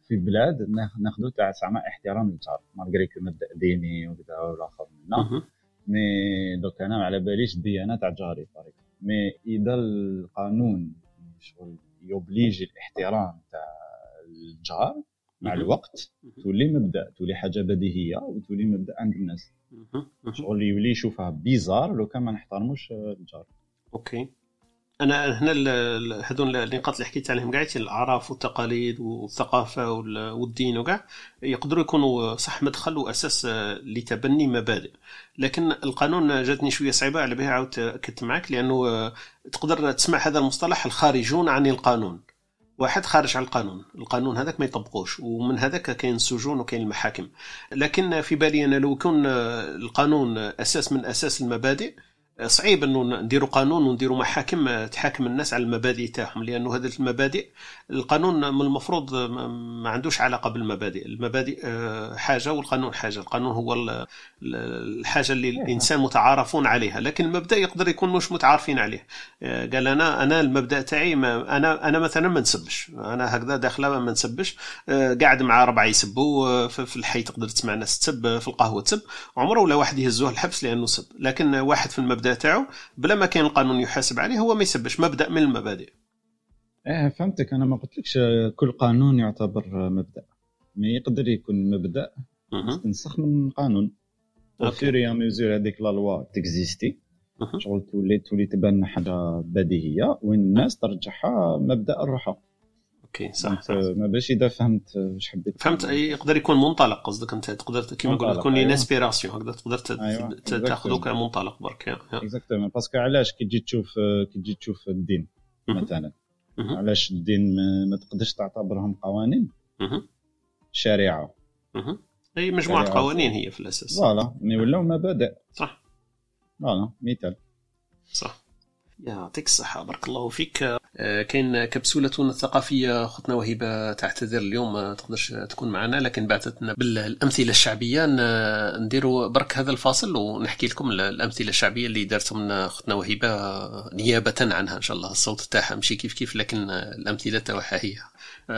في بلاد ناخذوا تاع زعما احترام الجار مالغري مبدا ديني وكذا ولا اخر منه، مي دوك انا على باليش الديانه تاع جاري طارق. مي اذا القانون شغل يوبليجي الاحترام تاع الجار مع الوقت تولي مبدا، تولي حاجه بديهيه وتولي مبدا عند الناس. شغل يولي يشوفها بيزار لو كان ما نحترموش الجار. اوكي، انا هنا هذون النقاط اللي حكيت عليهم قاعد، الاعراف والتقاليد والثقافه والدين وكاع يقدروا يكونوا صح مدخل واساس لتبني مبادئ. لكن القانون جاتني شويه صعيبه على بها، عاودت اكدت معك، لانه تقدر تسمع هذا المصطلح الخارجون عن القانون. واحد خارج عن القانون، القانون هذاك ما يطبقوش، ومن هذاك كاين السجون وكاين المحاكم. لكن في بالي أنا لو كان القانون أساس من أساس المبادئ، صعيب أنه نديروا قانون ونديروا محاكم تحاكم الناس على المبادئ تاعهم، لأنه هذه المبادئ القانون من المفروض ما عندوش علاقة بالمبادئ. المبادئ حاجة والقانون حاجة، القانون هو الحاجة اللي الإنسان متعارفون عليها، لكن المبدأ يقدر يكون مش متعارفين عليه. قال أنا المبدأ تاعي أنا مثلا ما نسبش، أنا هكذا داخلة ما نسبش، قاعد مع ربعة يسبوا في الحي تقدر تسمع ناس تسب، في القهوة تسب، عمره ولا واحد يهزوه الحبس لأنه سب. لكن واحد في المبدأ تاعو بلا ما كان القانون يحاسب عليه هو ما يسبش، مبدأ من المبادئ. إيه فهمتك، أنا ما قلتلكش كل قانون يعتبر مبدأ، ما يقدر يكون مبدأ تنسخ من قانون. أخيرا ميزور هذيك لا لوا تكزيستي، شغل تولي تبان حاجة بديهية وين الناس ترجحها مبدأ الروحة. اوكي صح. ما باش اذا فهمت واش حبيت فهمت، يقدر يكون منطلق قصدك انت، تقدر كيما نقول تكون لي انسبيراسيون هكذا، تقدر تاخذو كمنطلق برك. اكزاكتومون، باسكو علاش كي تجي تشوف الدين مثلا، علاش الدين ما تقدرش تعتبرهم قوانين؟ شريعه اي مجموعه قوانين هي في الاساس، فوالا مي ولاو مبادئ. صح فوالا مثال. صح، يعطيك الصحة، بارك الله فيك. كاين كبسولتنا الثقافية خطنا وهبة، تعتذر اليوم ما تقدرش تكون معنا، لكن بعثتنا بالأمثلة الشعبية، نديروا برك هذا الفاصل ونحكي لكم الأمثلة الشعبية اللي دارتهم من خطنا وهبة نيابة عنها. إن شاء الله الصوت تاعها مشي كيف كيف، لكن الأمثلة تاعها هي.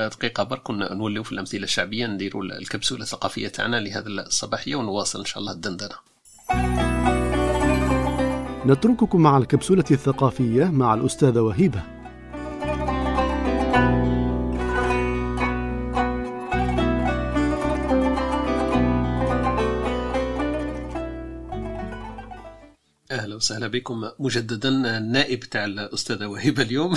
دقيقة برك نوليو في الأمثلة الشعبية، نديروا الكبسولة الثقافية تاعنا لهذا الصباحية ونواصل إن شاء الله الدندنة. نترككم مع الكبسولة الثقافية مع الأستاذة وهيبة. أهلا وسهلا بكم مجددا، النائب تاع الأستاذة وهيبة اليوم.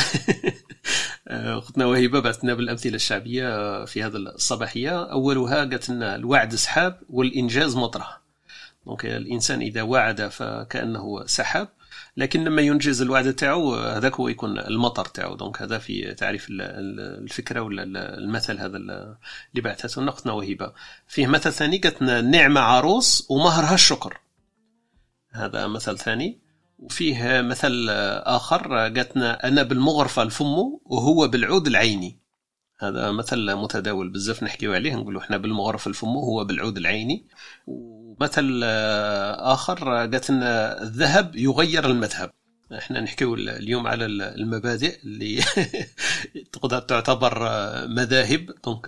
أختنا وهيبة بعثنا بالأمثلة الشعبية في هذا الصباحية. أولها قالت لنا الوعد سحاب والإنجاز مطره. اوكي، الانسان اذا وعد فكانه سحاب، لكن لما ينجز الوعد تاعو هذاك هو يكون المطر تاعو. دونك هذا في تعريف الفكره ولا المثل هذا اللي بعثته لنا اختنا وهبه. فيه مثل ثاني قالتنا نعمه عروس ومهرها الشكر، هذا مثل ثاني. وفيه مثل اخر قالتنا انا بالمغرفه الفم وهو بالعود العيني، هذا مثل متداول بزاف نحكيو عليه، نقولوا احنا بالمغرفه الفم وهو بالعود العيني. مثل آخر قالت لنا الذهب يغير المذهب. احنا نحكيو اليوم على المبادئ اللي تقدر تعتبر مذاهب، دونك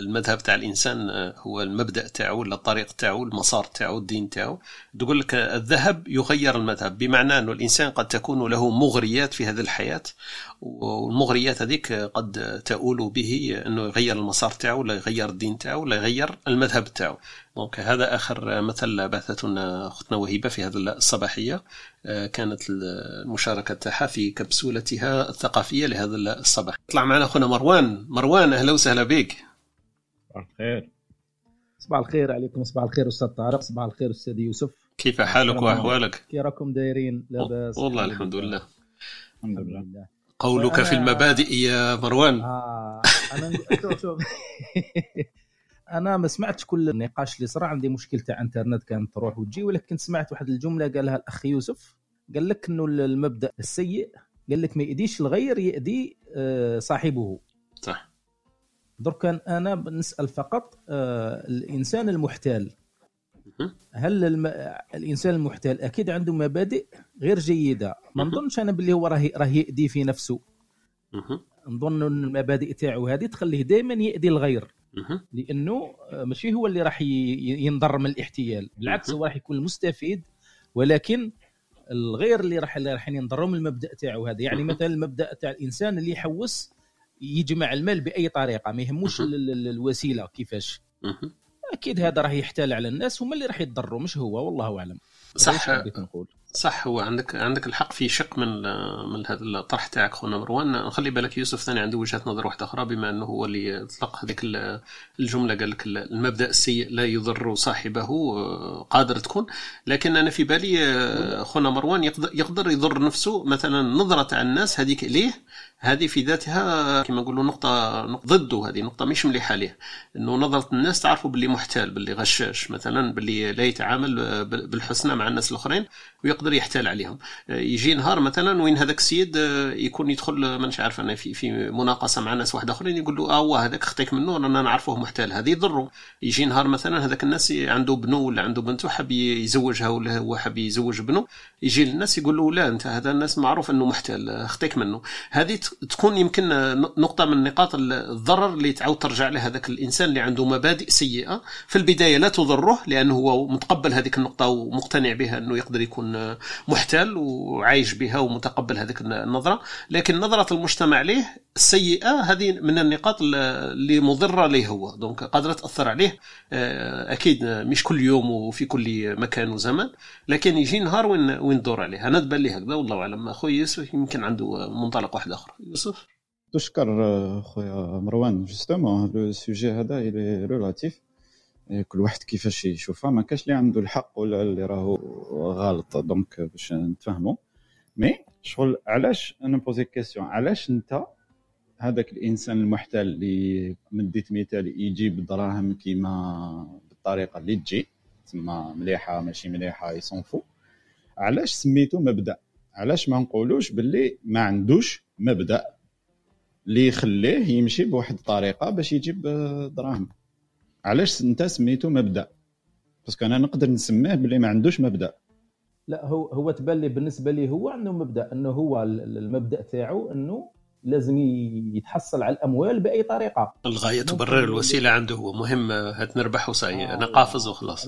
المذهب تاع الانسان هو المبدأ تاعو ولا الطريق تاعو، المسار تاعو، الدين تاعو. تقول لك الذهب يغير المذهب، بمعنى انه الانسان قد تكون له مغريات في هذه الحياة، والمغريات هذيك قد تؤول به انه يغير المسار تاعو ولا يغير الدين تاعو ولا يغير المذهب تاعو. دونك هذا اخر مثل بعثتنا اختنا وهبة في هذه الصباحية، كانت المشاركة تاعها في كبسولتها الثقافية لهذا الصباح. طلع معنا أخونا مروان، أهلا وسهلا بك. صباح الخير. صباح الخير عليكم، صباح الخير أستاذ طارق، صباح الخير أستاذ يوسف، كيف حالك وأحوالك؟ كي راكم دايرين؟ لاباس والله، الحمد لله الحمد لله. قولك في المبادئ يا مروان. أنا انا ما سمعتش كل النقاش اللي صرا، عندي مشكله تاع انترنت كانت تروح وتجي، ولكن سمعت واحد الجمله قالها الاخ يوسف، قال لك انه المبدا السيء قال لك ما يأديش الغير يأدي صاحبه. صح. درك انا بنسال فقط الانسان المحتال، هل الانسان المحتال اكيد عنده مبادئ غير جيده؟ ما نظنش انا باللي هو راه يأدي في نفسه، نظن ان المبادئ تاعو هذه تخليه دائما يأدي الغير، لأنه ماشي هو اللي راح ينضر من الاحتيال، بالعكس هو راح يكون مستفيد، ولكن الغير اللي راح ينضروا من المبدأ تاعو هذا. يعني مثلا المبدأ تاع الإنسان اللي يحوس يجمع المال بأي طريقة، ما يهموش الوسيلة كيفاش، أكيد هذا راح يحتال على الناس، هم اللي راح يتضروا مش هو، والله أعلم. صح صح، هو عندك الحق في شق من هذا الطرح تاعك خونا مروان. نخلي بالك يوسف ثاني عنده وجهة نظر واحدة أخرى، بما أنه هو اللي اطلق هذيك الجملة، قال لك المبدأ السيء لا يضر صاحبه قادر تكون، لكن أنا في بالي خونا مروان يقدر يضر نفسه مثلا نظرة على الناس هذيك ليه، هذه في ذاتها كما نقولوا نقطة ضده، هذه نقطة مش مليحة ليه، أنه نظرة الناس تعرفوا باللي محتال، باللي غشاش مثلا، باللي لا يتعامل بالحسنى مع الناس الآخرين ويقدر يحتال عليهم. يجي نهار مثلا وين هذاك السيد يكون يدخل مانيش عارف انا في مناقصه مع ناس واحد اخرين، يقول له اه هذاك خطيك منه رانا نعرفوه محتال، هذه يضره. يجي نهار مثلا هذاك الناس عنده بنو ولا عنده بنته حاب يزوجها ولا هو حاب يزوج بنو، يجي للناس يقول له لا انت هذا الناس معروف انه محتال خطيك منه. هذه تكون يمكن نقطه من نقاط الضرر اللي تعاود ترجع له هذاك الانسان اللي عنده مبادئ سيئه في البدايه لا تضره، لانه هو متقبل هذيك النقطه ومقتنع بها انه يقدر يكون محتال وعايش بها ومتقبل هذيك النظرة، لكن نظرة المجتمع ليه السيئة هذه من النقاط اللي مضرة ليه هو، دونك قادرة تأثر عليه أكيد مش كل يوم وفي كل مكان وزمان، لكن يجي نهار وين دور عليه. أنا تبان لي هكذا والله أعلم. أخوي يوسف يمكن عنده منطلق واحد آخر. يوسف تشكر أخويا مروان. جستمون السوجيه هذا إلي ريلاتيف، كل واحد كيفاش يشوفها، ما كاش اللي عنده الحق ولا اللي راهو غلط، دونك باش نتفاهموا. مي شغل علاش انا بوزي كيسيون، علاش انت هذاك الانسان المحتال اللي مديت مثال يجيب الدراهم كيما بالطريقه اللي تجي تما مليحه ماشي مليحه يصنفوا، علاش سميتو مبدا؟ علاش ما نقولوش باللي ما عندوش مبدا اللي يخليه يمشي بواحد الطريقه باش يجيب دراهم؟ علاش انت سميته مبدا؟ باسكو انا نقدر نسميه بلي ما عندوش مبدا. لا هو تبان لي بالنسبه لي هو عنده مبدا، انه هو المبدا تاعو انه لازم يتحصل على الاموال باي طريقه، الغايه تبرر الوسيله. عنده هو مهم هات نربح وصاي انا قافز وخلاص.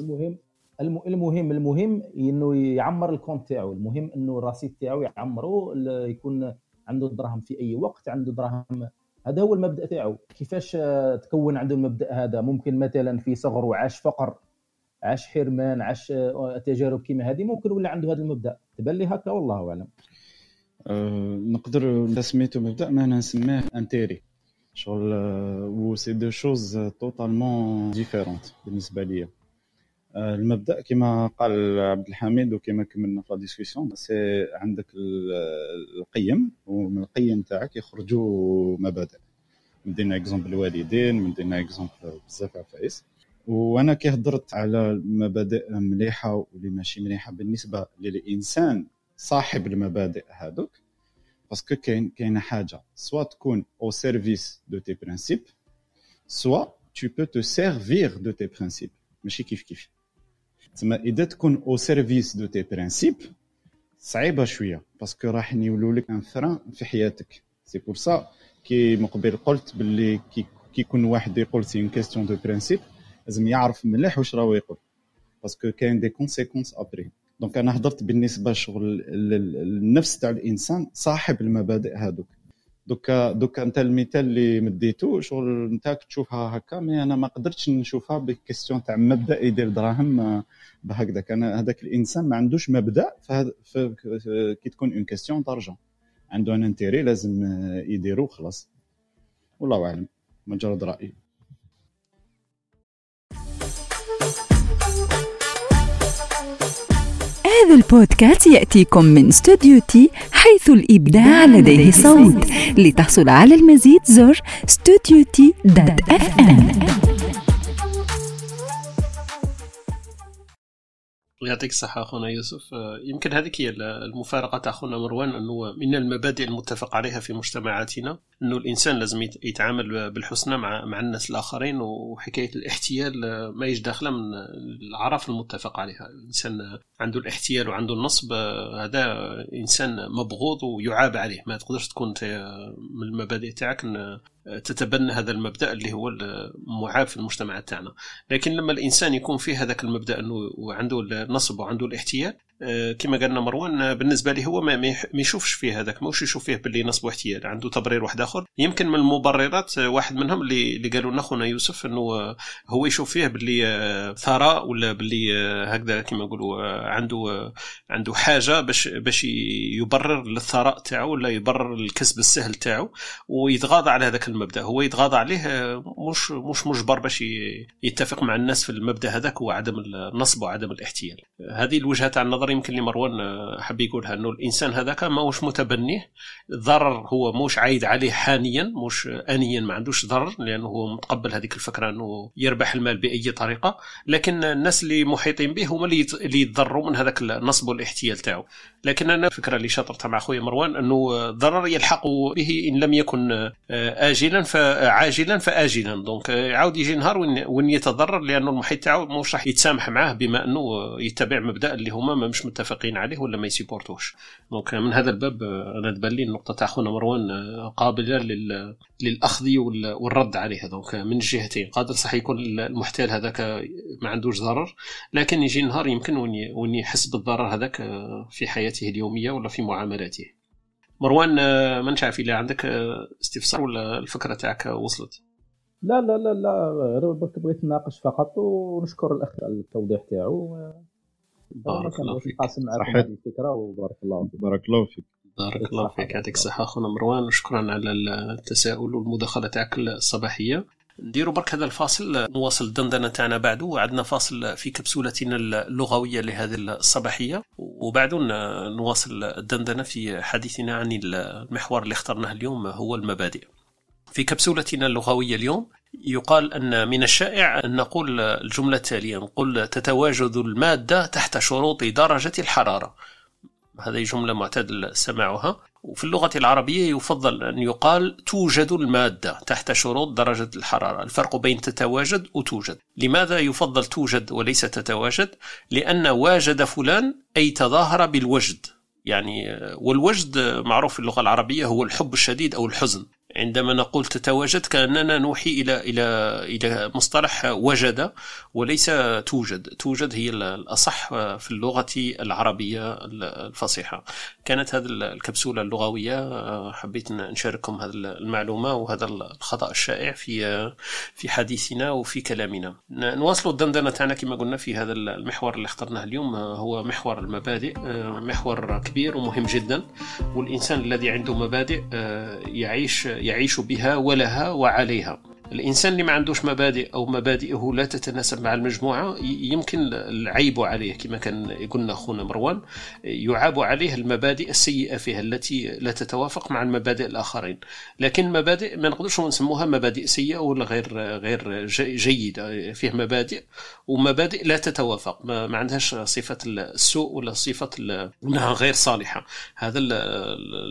المهم انه يعمر الكونت تاعو، المهم انه الرصيد تاعو يعمره، يكون عنده الدراهم في اي وقت، عنده دراهم. هذا هو المبدأ تاعو. كيفاش تكون عنده المبدأ هذا؟ ممكن مثلا في صغره عاش فقر، عاش حرمان، عاش تجارب كيما هذه، ممكن ولا عنده هذا المبدأ. تبان لي هكا والله اعلم. نقدر نسميته مبدأ، ما نسميه انتيري شغل، و سي دو شوز توتالمون ديفيرونت بالنسبه ليا. المبدأ كما قال عبد الحميد وكما كملنا في الديسكسيون، سي عندك القيم، ومن القيم تاعك يخرجوا مبادئ. مدينا اكزامبل الوالدين، مدينا اكزامبل بزاف عفايس. وانا كي هضرت على مبادئ مليحه واللي ماشي مليحه بالنسبه للانسان صاحب المبادئ هذوك، باسكو كاينه حاجه سواء تكون او سيرفيس دو تي برينسيپ، سواء tu peux te servir de tes principes، ماشي كيف كيف. تما اذا تكون او سيرفيس دو تي برينسيپ صعيبه شويه، باسكو راح نولوا لك ان فران في حياتك. سي بور سا كي مقبل قلت باللي كي يكون واحد يقول سي اون كاستيون دو برينسيپ، لازم يعرف مليح واش راهو يقول، باسكو كاين دي كونسيكونس ابري. دونك انا هضرت بالنسبه شغل النفس تاع الانسان صاحب المبادئ هذوك. دوكا نتا المثال اللي مديتو شغل نتاك تشوفها هكا، مي انا ما قدرتش نشوفها بالكيستيون تاع مبدا يدير دراهم بهكذاك. انا هذاك الانسان ما عندوش مبدا، كي تكون اون كيستيون ترجع عنده ان انتيري لازم يديرو خلاص. والله اعلم، مجرد رايي. هذا البودكاست يأتيكم من ستوديو تي، حيث الإبداع لديه صوت. لتحصل على المزيد زر studio-t.fm. يعطيك الصحة أخونا يوسف. يمكن هذه هي المفارقة تاع أخونا مروان، أنه من المبادئ المتفق عليها في مجتمعاتنا أنه الإنسان لازم يتعامل بالحسنى مع الناس الآخرين، وحكاية الاحتيال ما يجي داخلة من العرف المتفق عليها. الإنسان عنده الاحتيال وعنده النصب، هذا إنسان مبغوض ويعاب عليه. ما تقدرش تكون من المبادئ تاعك تتبنى هذا المبدأ اللي هو المعاب في المجتمع تاعنا. لكن لما الإنسان يكون فيه هذاك المبدأ أنه عنده النصب وعنده الاحتيال، كما قالنا مروان بالنسبة لي هو ما يشوفش فيه هذاك، ماوش يشوف فيه باللي نصب احتيال، عنده تبرير واحد آخر. يمكن من المبررات واحد منهم اللي قالوا لنا خونا يوسف أنه هو يشوف فيه باللي ثراء ولا باللي هكذا كما يقولوا عنده حاجة باش يبرر الثراء تاعه ولا يبرر الكسب السهل تاعه، ويتغاضى على هذاك المبدأ. هو يتغاضى عليه مش مجبر باش يتفق مع الناس في المبدأ هذاك وعدم النصب وعدم الاحتيال. هذه الوجهة تاع النظر يمكن لمروان حاب يقولها، انه الانسان هذاك ماهوش متبنيه، الضرر هو موش عايد عليه حاليا، مش انيا ما عندوش ضرر لانه هو متقبل هذيك الفكره انه يربح المال باي طريقه، لكن الناس اللي محيطين به هما اللي يتضروا من هذاك النصب والاحتيال تاعو. لكن انا الفكره اللي شاطرتها مع خويا مروان انه الضرر يلحق به ان لم يكن اجلا فعاجلا فاجلا، دونك يعاود يجي نهار وين يتضرر، لانه المحيط تاعو موش راح يتسامح معاه بما انه يتبع مبدا اللي هما ما مش متفقين عليه ولا ما يسيبورتوش. دونك من هذا الباب انا تبان لي النقطه تاع خونا مروان قابله للاخذ والرد عليها، دونك من الجهتين. قادر صح يكون المحتال هذاك ما عندوش ضرر، لكن يجي نهار يمكن وين يحس بالضرر هذاك في حياته اليوميه ولا في معاملاته. مروان ما نعرف الا عندك استفسار ولا الفكره تاعك وصلت؟ لا لا لا لا، برك بغيت نناقش فقط، ونشكر الاخ على التوضيح تاعو. بارك الله فيك. صحيت الفكرة وبارك الله فيك. بارك الله فيك. بارك الله فيك. يعطيك الصحة أخونا مروان، وشكرا على التساؤل والمداخلة تاعك الصباحية. نديروا برك هذا الفاصل، نواصل الدندنة تاعنا بعده، وعندنا فاصل في كبسولتنا اللغوية لهذه الصباحية، وبعده نواصل الدندنة في حديثنا عن المحور اللي اخترناه اليوم هو المبادئ. في كبسولتنا اللغوية اليوم يقال أن من الشائع أن نقول الجملة التالية، نقول تتواجد المادة تحت شروط درجة الحرارة. هذه جملة معتاد سماعها، وفي اللغة العربية يفضل أن يقال توجد المادة تحت شروط درجة الحرارة. الفرق بين تتواجد وتوجد. لماذا يفضل توجد وليس تتواجد؟ لأن واجد فلان أي تظاهر بالوجد، يعني والوجد معروف في اللغة العربية هو الحب الشديد أو الحزن. عندما نقول تتواجد كأننا نوحي إلى مصطلح وجد وليس توجد. توجد هي الأصح في اللغة العربية الفصيحة. كانت هذه الكبسولة اللغوية، حبيت نشارككم هذه المعلومة وهذا الخطأ الشائع في حديثنا وفي كلامنا. نواصل الدندنة تاعنا كما قلنا في هذا المحور اللي اخترناه اليوم، هو محور المبادئ. محور كبير ومهم جدا، والإنسان الذي عنده مبادئ يعيش بها ولها وعليها. الإنسان اللي ما عندوش مبادئ أو مبادئه لا تتناسب مع المجموعة يمكن العيب عليه، كما كان قلنا أخونا مروان يعاب عليه المبادئ السيئة فيها التي لا تتوافق مع المبادئ الآخرين. لكن مبادئ ما نقدرش نسموها مبادئ سيئة ولا غير جيدة، فيه مبادئ ومبادئ لا تتوافق، ما عندهاش صفة السوء ولا صفة أنها غير صالحة. هذا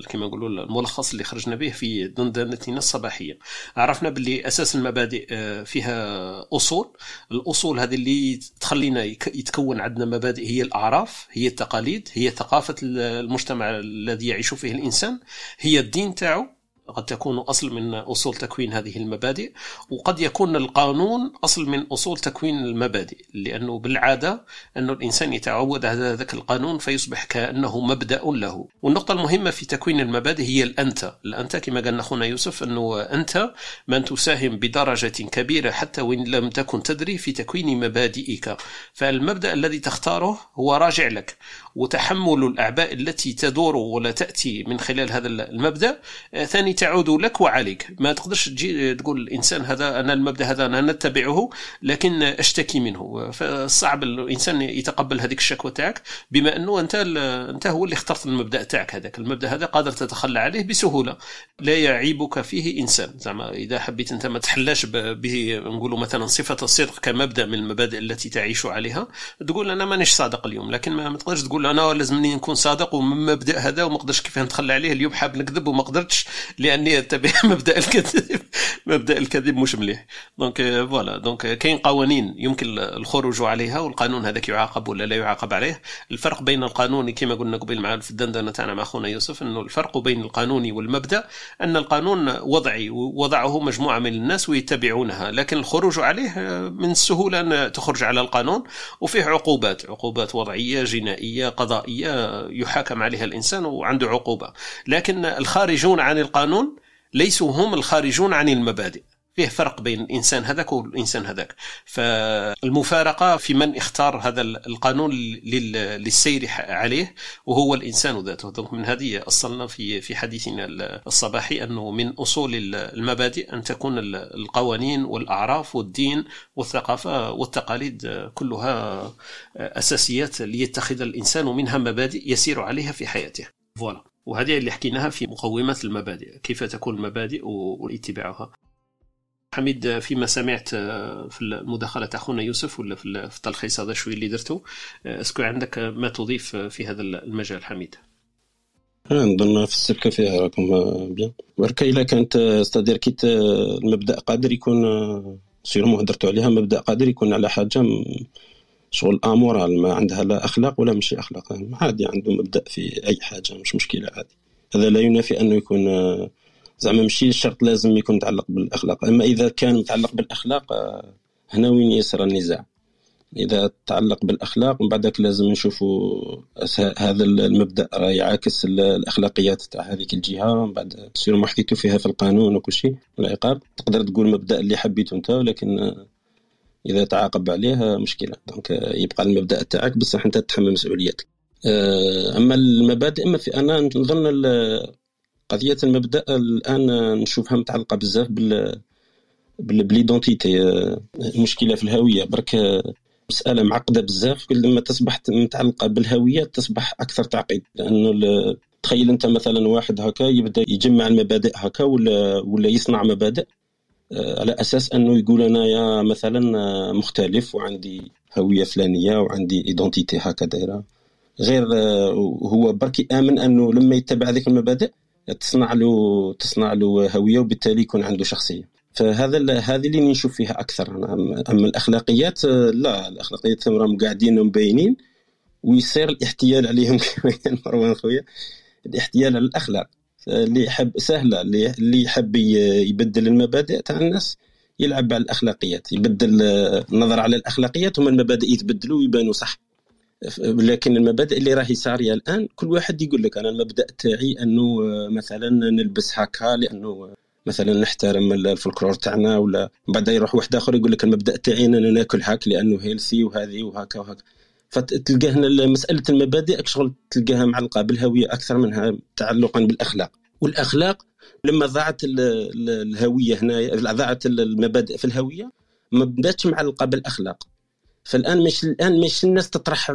كما نقولوا الملخص اللي خرجنا به في دندنتنا الصباحية. عرفنا باللي أساس المبادئ فيها أصول، الأصول هذه اللي تخلينا يتكون عندنا مبادئ هي الأعراف، هي التقاليد، هي ثقافة المجتمع الذي يعيش فيه الإنسان، هي الدين تاعه، قد تكون أصل من أصول تكوين هذه المبادئ، وقد يكون القانون أصل من أصول تكوين المبادئ، لأنه بالعادة أن الإنسان يتعود على ذاك القانون فيصبح كأنه مبدأ له. والنقطة المهمة في تكوين المبادئ هي الأنت كما قال أخونا يوسف، أنه أنت من تساهم بدرجة كبيرة حتى وإن لم تكن تدري في تكوين مبادئك، فالمبدأ الذي تختاره هو راجع لك، وتحمل الأعباء التي تدور ولا تأتي من خلال هذا المبدأ ثاني تعود لك وعليك. ما تقدرش تجي تقول الإنسان هذا أنا المبدأ هذا أنا نتبعه لكن أشتكي منه، فصعب الإنسان يتقبل هذيك الشكوى تاعك، بما أنه أنت هو اللي اخترت المبدأ تاعك. هذاك المبدأ هذا قادر تتخلى عليه بسهولة، لا يعيبك فيه إنسان. زعما إذا حبيت أنت ما تحلاش به نقوله مثلا صفة الصدق كمبدأ من المبادئ التي تعيش عليها، تقول أنا مانيش صادق اليوم، لكن ما تقدرش تقول أنا لازمني نكون صادق ومن مبدأ هذا وما قدرش كيفاه نتخلى عليه، اليوم حاب نكذب وما قدرتش لأني أتبع مبدأ الكذب. مبدأ الكذب مش مليح. دونك فوالا دونك كاين قوانين يمكن الخروج عليها، والقانون هذاك يعاقب ولا لا يعاقب عليه. الفرق بين القانون كما قلنا قبل مع في الدندنه تاعنا مع اخونا يوسف، انه الفرق بين القانون والمبدأ ان القانون وضعي ووضعه مجموعه من الناس ويتبعونها، لكن الخروج عليه من السهوله ان تخرج على القانون، وفيه عقوبات، عقوبات وضعيه جنائيه قضائيه يحاكم عليها الانسان وعنده عقوبه. لكن الخارجون عن القانون ليسوا هم الخارجون عن المبادئ، فيه فرق بين الإنسان هذاك والإنسان هذاك. فالمفارقة في من اختار هذا القانون للسير عليه وهو الإنسان ذاته. من هذه أصلنا في حديثنا الصباحي أنه من أصول المبادئ أن تكون القوانين والأعراف والدين والثقافة والتقاليد كلها أساسيات ليتخذ الإنسان منها مبادئ يسير عليها في حياته. فوالا، وهذه اللي حكيناها في مقومة المبادئ، كيف تكون المبادئ واتباعها. حميد، فيما سمعت في المداخلة أخونا يوسف ولا في التلخيص هذا شوي اللي درته، اسكو عندك ما تضيف في هذا المجال حميد؟ نظن في السلكة فيها راكم بيان بركة. إلا كانت استدير كيت المبدأ قادر يكون سير مهدرتوا عليها، مبدأ قادر يكون على حاجة شغل امورال، ما عندها لا اخلاق ولا ماشي اخلاق، عادي عنده مبدا في اي حاجه مش مشكله عادي. هذا لا ينافي انه يكون زعما ماشي الشرط لازم يكون متعلق بالاخلاق. اما اذا كان متعلق بالاخلاق هنا وين يصير النزاع. اذا تعلق بالاخلاق من بعدك لازم نشوفوا هذا المبدا راه يعاكس الاخلاقيات تاع هذيك الجهه، من بعد تصير محكيتو فيها في القانون وكل شيء العقاب. تقدر تقول مبدا اللي حبيته انت، ولكن إذا تعاقب عليها مشكلة. دونك يبقى المبدأ تاعك، بس أنت تتحمل مسؤوليتك. أما المبادئ، أما في أنا نظن قضية المبدأ الآن نشوفها متعلقة بزاف بالإيدونتيتي، مشكلة في الهوية برك، مسألة معقدة بزاف. لما تصبحت متعلقة بالهوية تصبح أكثر تعقيد، لأنه تخيل أنت مثلا واحد هكا يبدأ يجمع المبادئ هكا ولا يصنع مبادئ على أساس أنه يقول أنا يا مثلا مختلف وعندي هوية فلانية وعندي إيدونتيتي هكا دايرة، غير هو بركي آمن أنه لما يتبع ذيك المبادئ تصنع له هوية، وبالتالي يكون عنده شخصية. فهذه اللي نشوف فيها أكثر. أما الأخلاقيات لا، الأخلاقيات راهم قاعدين ومبينين، ويصير الاحتيال عليهم كمان. مروان خويا، الاحتيال على الأخلاق اللي يحب سهلة، اللي يحب يبدل المبادئ تاع الناس يلعب على الأخلاقيات، يبدل النظر على الأخلاقيات وما المبادئ يتبدلوا ويبانوا صح. لكن المبادئ اللي راهي سارية الآن، كل واحد يقول لك أنا المبدأ تاعي أنه مثلا نلبس هكا لأنه مثلا نحترم الفولكلور تاعنا، ولا بعد يروح واحد آخر يقول لك المبدأ تاعي أنا ناكل هاك لأنه هيلسي وهذه وهكا وهكا. فتلقاه هنا مسألة المبادئ شغل تلقاها معلقة بالهوية أكثر منها تعلقا بالأخلاق. والأخلاق لما ضاعت الهوية هنا، ضاعت المبادئ في الهوية، ما بداتش معلقة بالأخلاق. فالآن مش الناس تطرح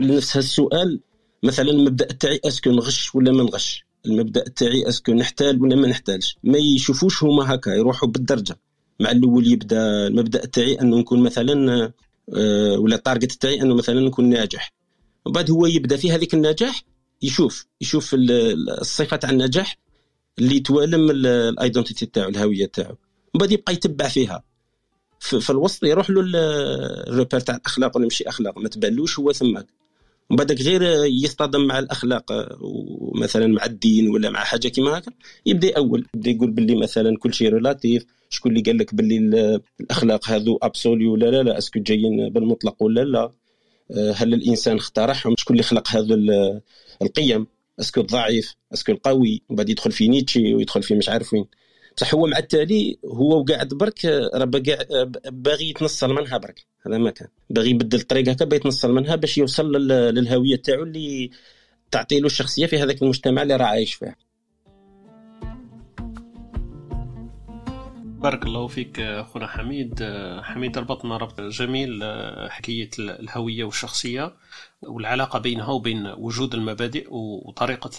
لنفسها السؤال مثلا المبدأ تاعي أسكن نغش ولا ما نغش، المبدأ تاعي أسكن نحتال ولا ما نحتالش. ما يشوفوش هما هكا، يروحوا بالدرجة. مع الأول يبدأ المبدأ تاعي أنه نكون مثلا ولا التارجت تاعي انه مثلا نكون ناجح، وبعد هو يبدا في هذيك النجاح يشوف الصفه تاع النجاح اللي توالم الايدنتيتي تاعو، الهويه تاعو، وبعد يبقى يتبع فيها. في الوسط يروح له الروبير تاع الاخلاق ولا ماشي اخلاق، ما تبانلوش هو ثماك، وبعد غير يصطدم مع الاخلاق ومثلا مع الدين ولا مع حاجه كيما هكا، يبدا يقول باللي مثلا كل شيء ريلاتيف. شكون اللي قال لك باللي الاخلاق هذو ابسولي ولا لا اسكو جايين بالمطلق ولا لا؟ هل الانسان اخترعهم؟ شكون اللي خلق هذو القيم؟ اسكو الضعيف، اسكو القوي؟ وبعد يدخل في نيتشي ويدخل في مش عارف وين. بصح هو مع التالي هو وقاعد برك باغي يتنصل منها برك، هذا ما كان باغي يبدل الطريق هكا باغي يتنصل منها باش يوصل للهويه تاعو اللي تعطي له الشخصيه في هذاك المجتمع اللي راه عايش فيه. بارك الله فيك أخونا حميد ربطنا ربط جميل، حكاية الهوية والشخصية والعلاقة بينها وبين وجود المبادئ وطريقة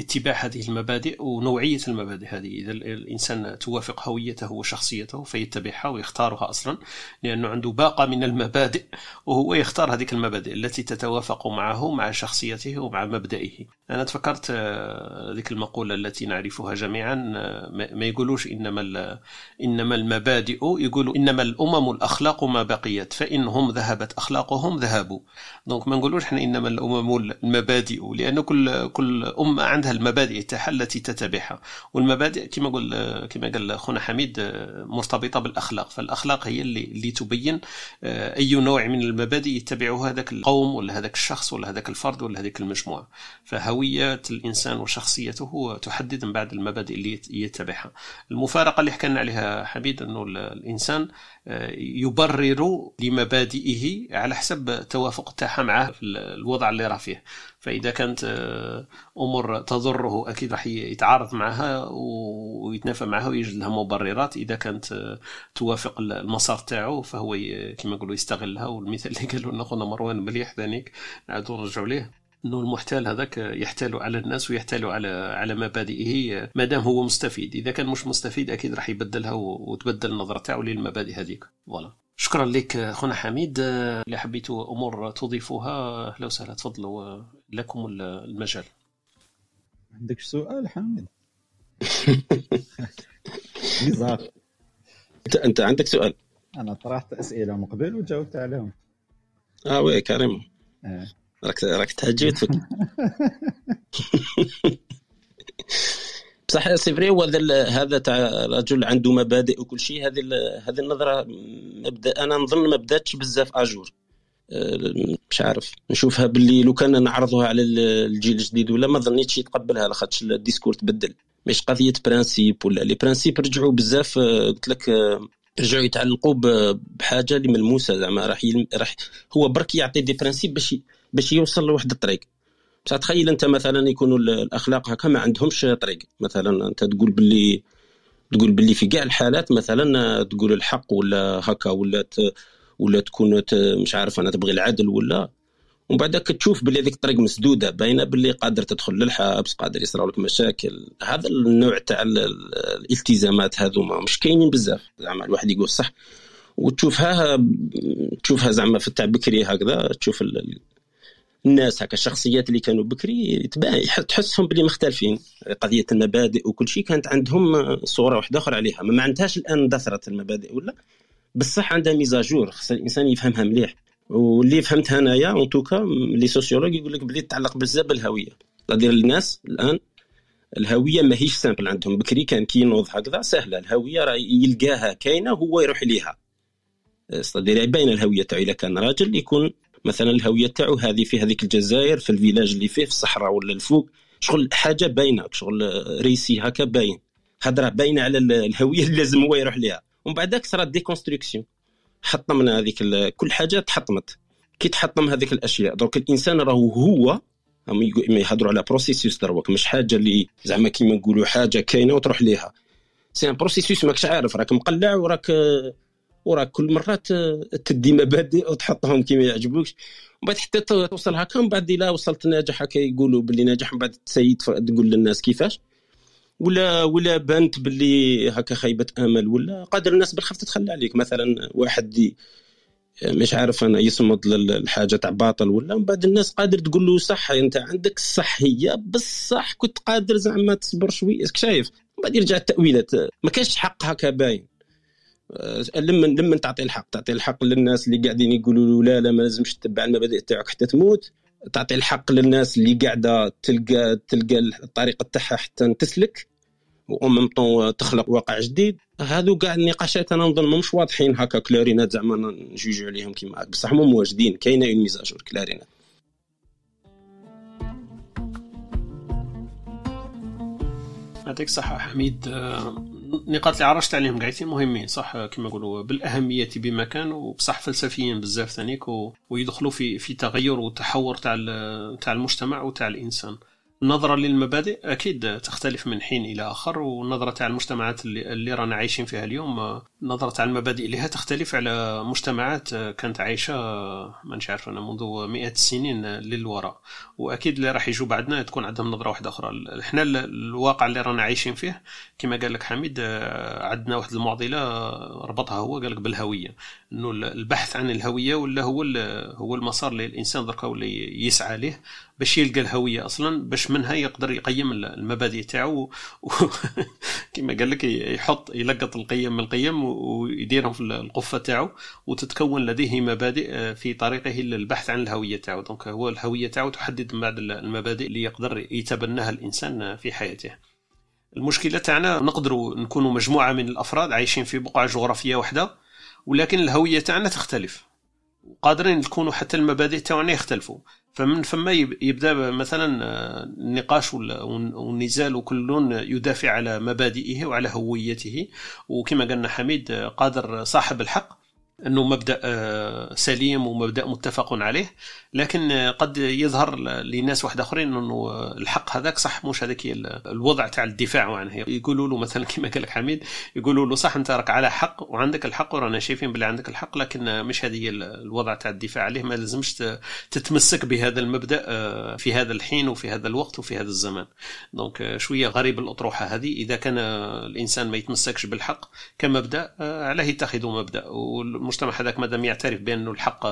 اتباع هذه المبادئ ونوعية المبادئ هذه. إذا الإنسان توافق هويته وشخصيته فيتبعها ويختارها أصلا، لأنه عنده باقة من المبادئ وهو يختار هذه المبادئ التي تتوافق معه مع شخصيته ومع مبدئه. أنا تفكرت ذيك المقولة التي نعرفها جميعا، ما يقولوش إنما المبادئ، يقولوا إنما الأمم الأخلاق ما بقيت، فإنهم ذهبت أخلاقهم ذهبوا. دونك ما نقولوش إحنا إنما الأمم المبادئ، لأنه كل أمة عندها المبادئ تاعها التي تتبعها، والمبادئ كما قال خونا حميد مرتبطة بالأخلاق، فالأخلاق هي اللي تبين أي نوع من المبادئ يتبعه هذاك القوم ولا هذاك الشخص ولا هذاك الفرد ولا هذيك المجموعة. فهوية الإنسان وشخصيته تحدد من بعد المبادئ اللي يتبعها. المفارقة اللي حكينا عليها حميد أنه الإنسان يبرر لمبادئه على حسب توافق تاعها معه في الوضع اللي راه فيه. فإذا كانت أمور تضره أكيد راح يتعارض معها ويتنافى معها ويجد لها مبررات. إذا كانت توافق المسار تاعه فهو كما يقولوا يستغلها. والمثال اللي قالوا لنا خونا مروان مليح ذلك نعاودوا نرجعوا ليه، إنه المحتال هذاك يحتال على الناس ويحتال على مبادئه ما دام هو مستفيد. إذا كان مش مستفيد أكيد راح يبدلها وتبدل نظرة تاعه للمبادئ هذيك. فوالا، شكرا لك أخونا حميد. اللي حبيتوا أمور تضيفوها أهلا وسهلا، تفضلوا لكم المجال. عندك سؤال حميد؟ بزاف. أنت عندك سؤال؟ أنا طرحت أسئلة مقبل وجاوبت عليهم. وي كريم. راك تهجيت. صح سيفري، هذا تاع رجل عنده مبادئ وكل شيء. هذه النظره مبدا، انا نظن ما بداتش بزاف اجور، مش عارف، نشوفها باللي لو كان نعرضها على الجيل الجديد ولا ما ظنيتش يتقبلها، لاخاطش الديسكور تبدل. مش قضيه برانسيب ولا لي برانسيب رجعوا بزاف، قلت لك رجعوا يتعلقوا بحاجه اللي ملموسه، زعما راح هو برك يعطي دي برانسيب باش يوصل لواحد الطريق. بصح تخيل انت مثلا يكونوا الاخلاق هكا ما عندهمش طريق، مثلا انت تقول باللي في كاع الحالات مثلا تقول الحق ولا هكا ولا تكون مش عارف انا تبغي العدل ولا، ومن بعد تشوف باللي هذيك الطريق مسدوده باينه باللي قادر تدخل للحبس، قادر يصراو لك مشاكل. هذا النوع تاع الالتزامات هذوما مش كاينين بزاف، زعما الواحد يقول صح وتشوفها زعما في تاع بكري هكذا، تشوف الناس هكا الشخصيات اللي كانوا بكري تحسهم بلي مختلفين، قضية المبادئ وكل شيء كانت عندهم صورة واحدة أخرى عليها، ما عندهاش الآن دثرت المبادئ ولا، بالصح عندها ميزاجور، خص الإنسان يفهمها مليح. واللي فهمتها أنايا أونتوكا لي سوسيولوج يقول لك بلي تتعلق بزاف بالهوية، قادر الناس الآن الهوية ماهيش سامبل عندهم. بكري كان كي ينوض هكذا سهلة، الهوية راه يلقاها كاينة هو يروح ليها، قادر بين الهوية تاعو. إلا كان راجل يكون مثلا الهويه تاعو هذه في هذيك الجزائر في الفيلاج اللي فيه في الصحراء ولا الفوق، شغل حاجه باينه، شغل ريسي هكا باين، هضره باينه على الهويه اللي لازم هو يروح لها. ومن بعدك صارت ديكونستركسيون، حطمنا هذيك كل حاجه تحطمت. كي تحطم هذيك الاشياء دونك الانسان راهو هو يهضروا على بروسيسوس دروك، مش حاجه اللي زعما كيما نقولوا حاجه كاينه وتروح ليها، سي ان بروسيسوس ماكش عارف، راك مقلع وراك كل مرة تدي مبادئ وتحطهم كيما يعجبوكش، ومن بعد حتى توصل هكا. ومن بعد إلا وصلت ناجح هكا يقولوا باللي ناجح، ومن بعد تسيد تقول للناس كيفاش ولا بنت باللي هكا خيبة أمل ولا، قادر الناس بالخف تتخلى عليك. مثلا واحد مش عارف أنا يصمد للحاجة تاع باطل ولا، ومن بعد الناس قادر تقول له صح أنت عندك الصحية، بالصح كنت قادر زعما تصبر شوي، اسك شايف. ومن بعد يرجع التأويلات، ما كانش حق هكا باين. لما تعطي الحق للناس اللي قاعدين يقولوا لا ما لازمش تتبع المبادئ تاعك حتى تموت، تعطي الحق للناس اللي قاعده تلقى الطريقه تاعها حتى تسلك، وميم طون تخلق واقع جديد. هذو كاع النقاشات انا نظن مش واضحين هكا كلارينات، زعما نجوجوا عليهم كيما هكا، بصح هما واجدين، كاينه اون ميزاجور كلارينات. يعطيك صحة حميد، نقاط اللي عرشت عليهم قاعدين مهمين صح، كما يقولوا بالأهمية بمكان، وبصح فلسفيين بزاف ثانيك، ويدخلوا في تغير وتحور تاع المجتمع وتاع الإنسان. النظرة للمبادئ أكيد تختلف من حين إلى آخر، والنظرة على المجتمعات اللي رانا عايشين فيها اليوم، نظرة على المبادئ لها تختلف على مجتمعات كانت عايشة ما نعرف أنا منذ مئة السنين للوراء، وأكيد اللي راح يجوا بعدنا تكون عندهم نظرة واحدة أخرى. إحنا الواقع اللي رانا عايشين فيه كما قال لك حميد عندنا واحد المعضلة ربطها هو قال لك بالهوية، إنه البحث عن الهوية ولا هو المسار اللي الإنسان دركه واللي يسعى له باش يلقى الهوية أصلا، باش منها يقدر يقيم المبادئ تاعو كما قال لك يحط يلقط القيم من القيم ويديرهم في القفة تاعو، وتتكون لديه مبادئ في طريقه للبحث عن الهوية تاعو. دونك هو الهوية تاعو تحدد بعض المبادئ اللي يقدر يتبناها الإنسان في حياته. المشكلة تاعنا نقدروا نكونوا مجموعة من الأفراد عايشين في بقعة جغرافية واحدة، ولكن الهوية تاعنا تختلف، وقادرين نكونوا حتى المبادئ تاعنا يختلفوا. فمن ثم يبدأ مثلا النقاش والنزال، وكل يدافع على مبادئه وعلى هويته. وكما قالنا حميد قادر صاحب الحق أنه مبدأ سليم ومبدأ متفق عليه، لكن قد يظهر لناس واحد آخرين أنه الحق هذاك صح مش هذاك الوضع تاع الدفاع عنه. يقولوا له مثلا كما قالك حميد، يقولوا له صح أنت راك على حق وعندك الحق ورانا شايفين بلي عندك الحق، لكن مش هذه الوضع تاع الدفاع عليه، ما لازمش تتمسك بهذا المبدأ في هذا الحين وفي هذا الوقت وفي هذا الزمان. دونك شوية غريب الأطروحة هذه. إذا كان الإنسان ما يتمسكش بالحق كمبدأ عليه يتخذ مبدأ، المجتمع هذاك مادام يعترف بأنه الحق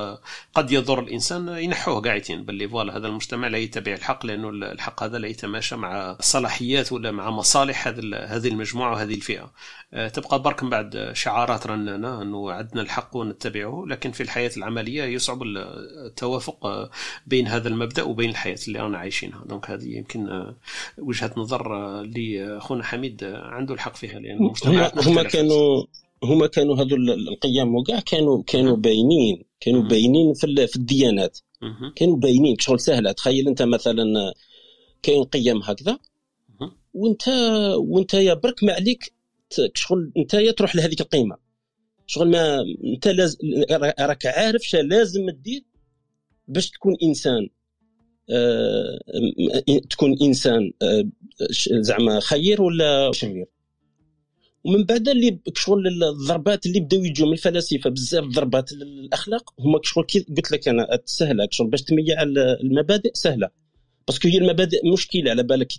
قد يضر الإنسان ينحوه قاعدين باللي فوالا هذا المجتمع لا يتبع الحق، لأنه الحق هذا لا يتماشى مع صلاحيات ولا مع مصالح هذه المجموعة وهذه الفئة. تبقى برك بعد شعارات رنانة أنه عندنا الحق ونتبعه، لكن في الحياة العملية يصعب التوافق بين هذا المبدأ وبين الحياة اللي أنا عايشينها. دونك هذه يمكن وجهة نظر لأخونا حميد عنده الحق فيها، لأنه مجتمعاتنا هما كانوا هذو القيم وكاع كانوا باينين، كانوا باينين في الديانات، كانوا باينين شغل سهله. تخيل انت مثلا كاين قيم هكذا وانت يا برك ما عليك شغل انت تروح لهذيك القيمه، شغل ما انت لازم راك عارف شنو لازم تدير باش تكون انسان تكون انسان زعما خير ولا شرير. ومن بعد اللي شغل الضربات اللي بداو يجوا من الفلاسفه بزاف، ضربات الاخلاق هما شغل كي قلت لك انا سهله شغل باش تميع المبادئ سهله، باسكو هي المبادئ مشكله على بالك كي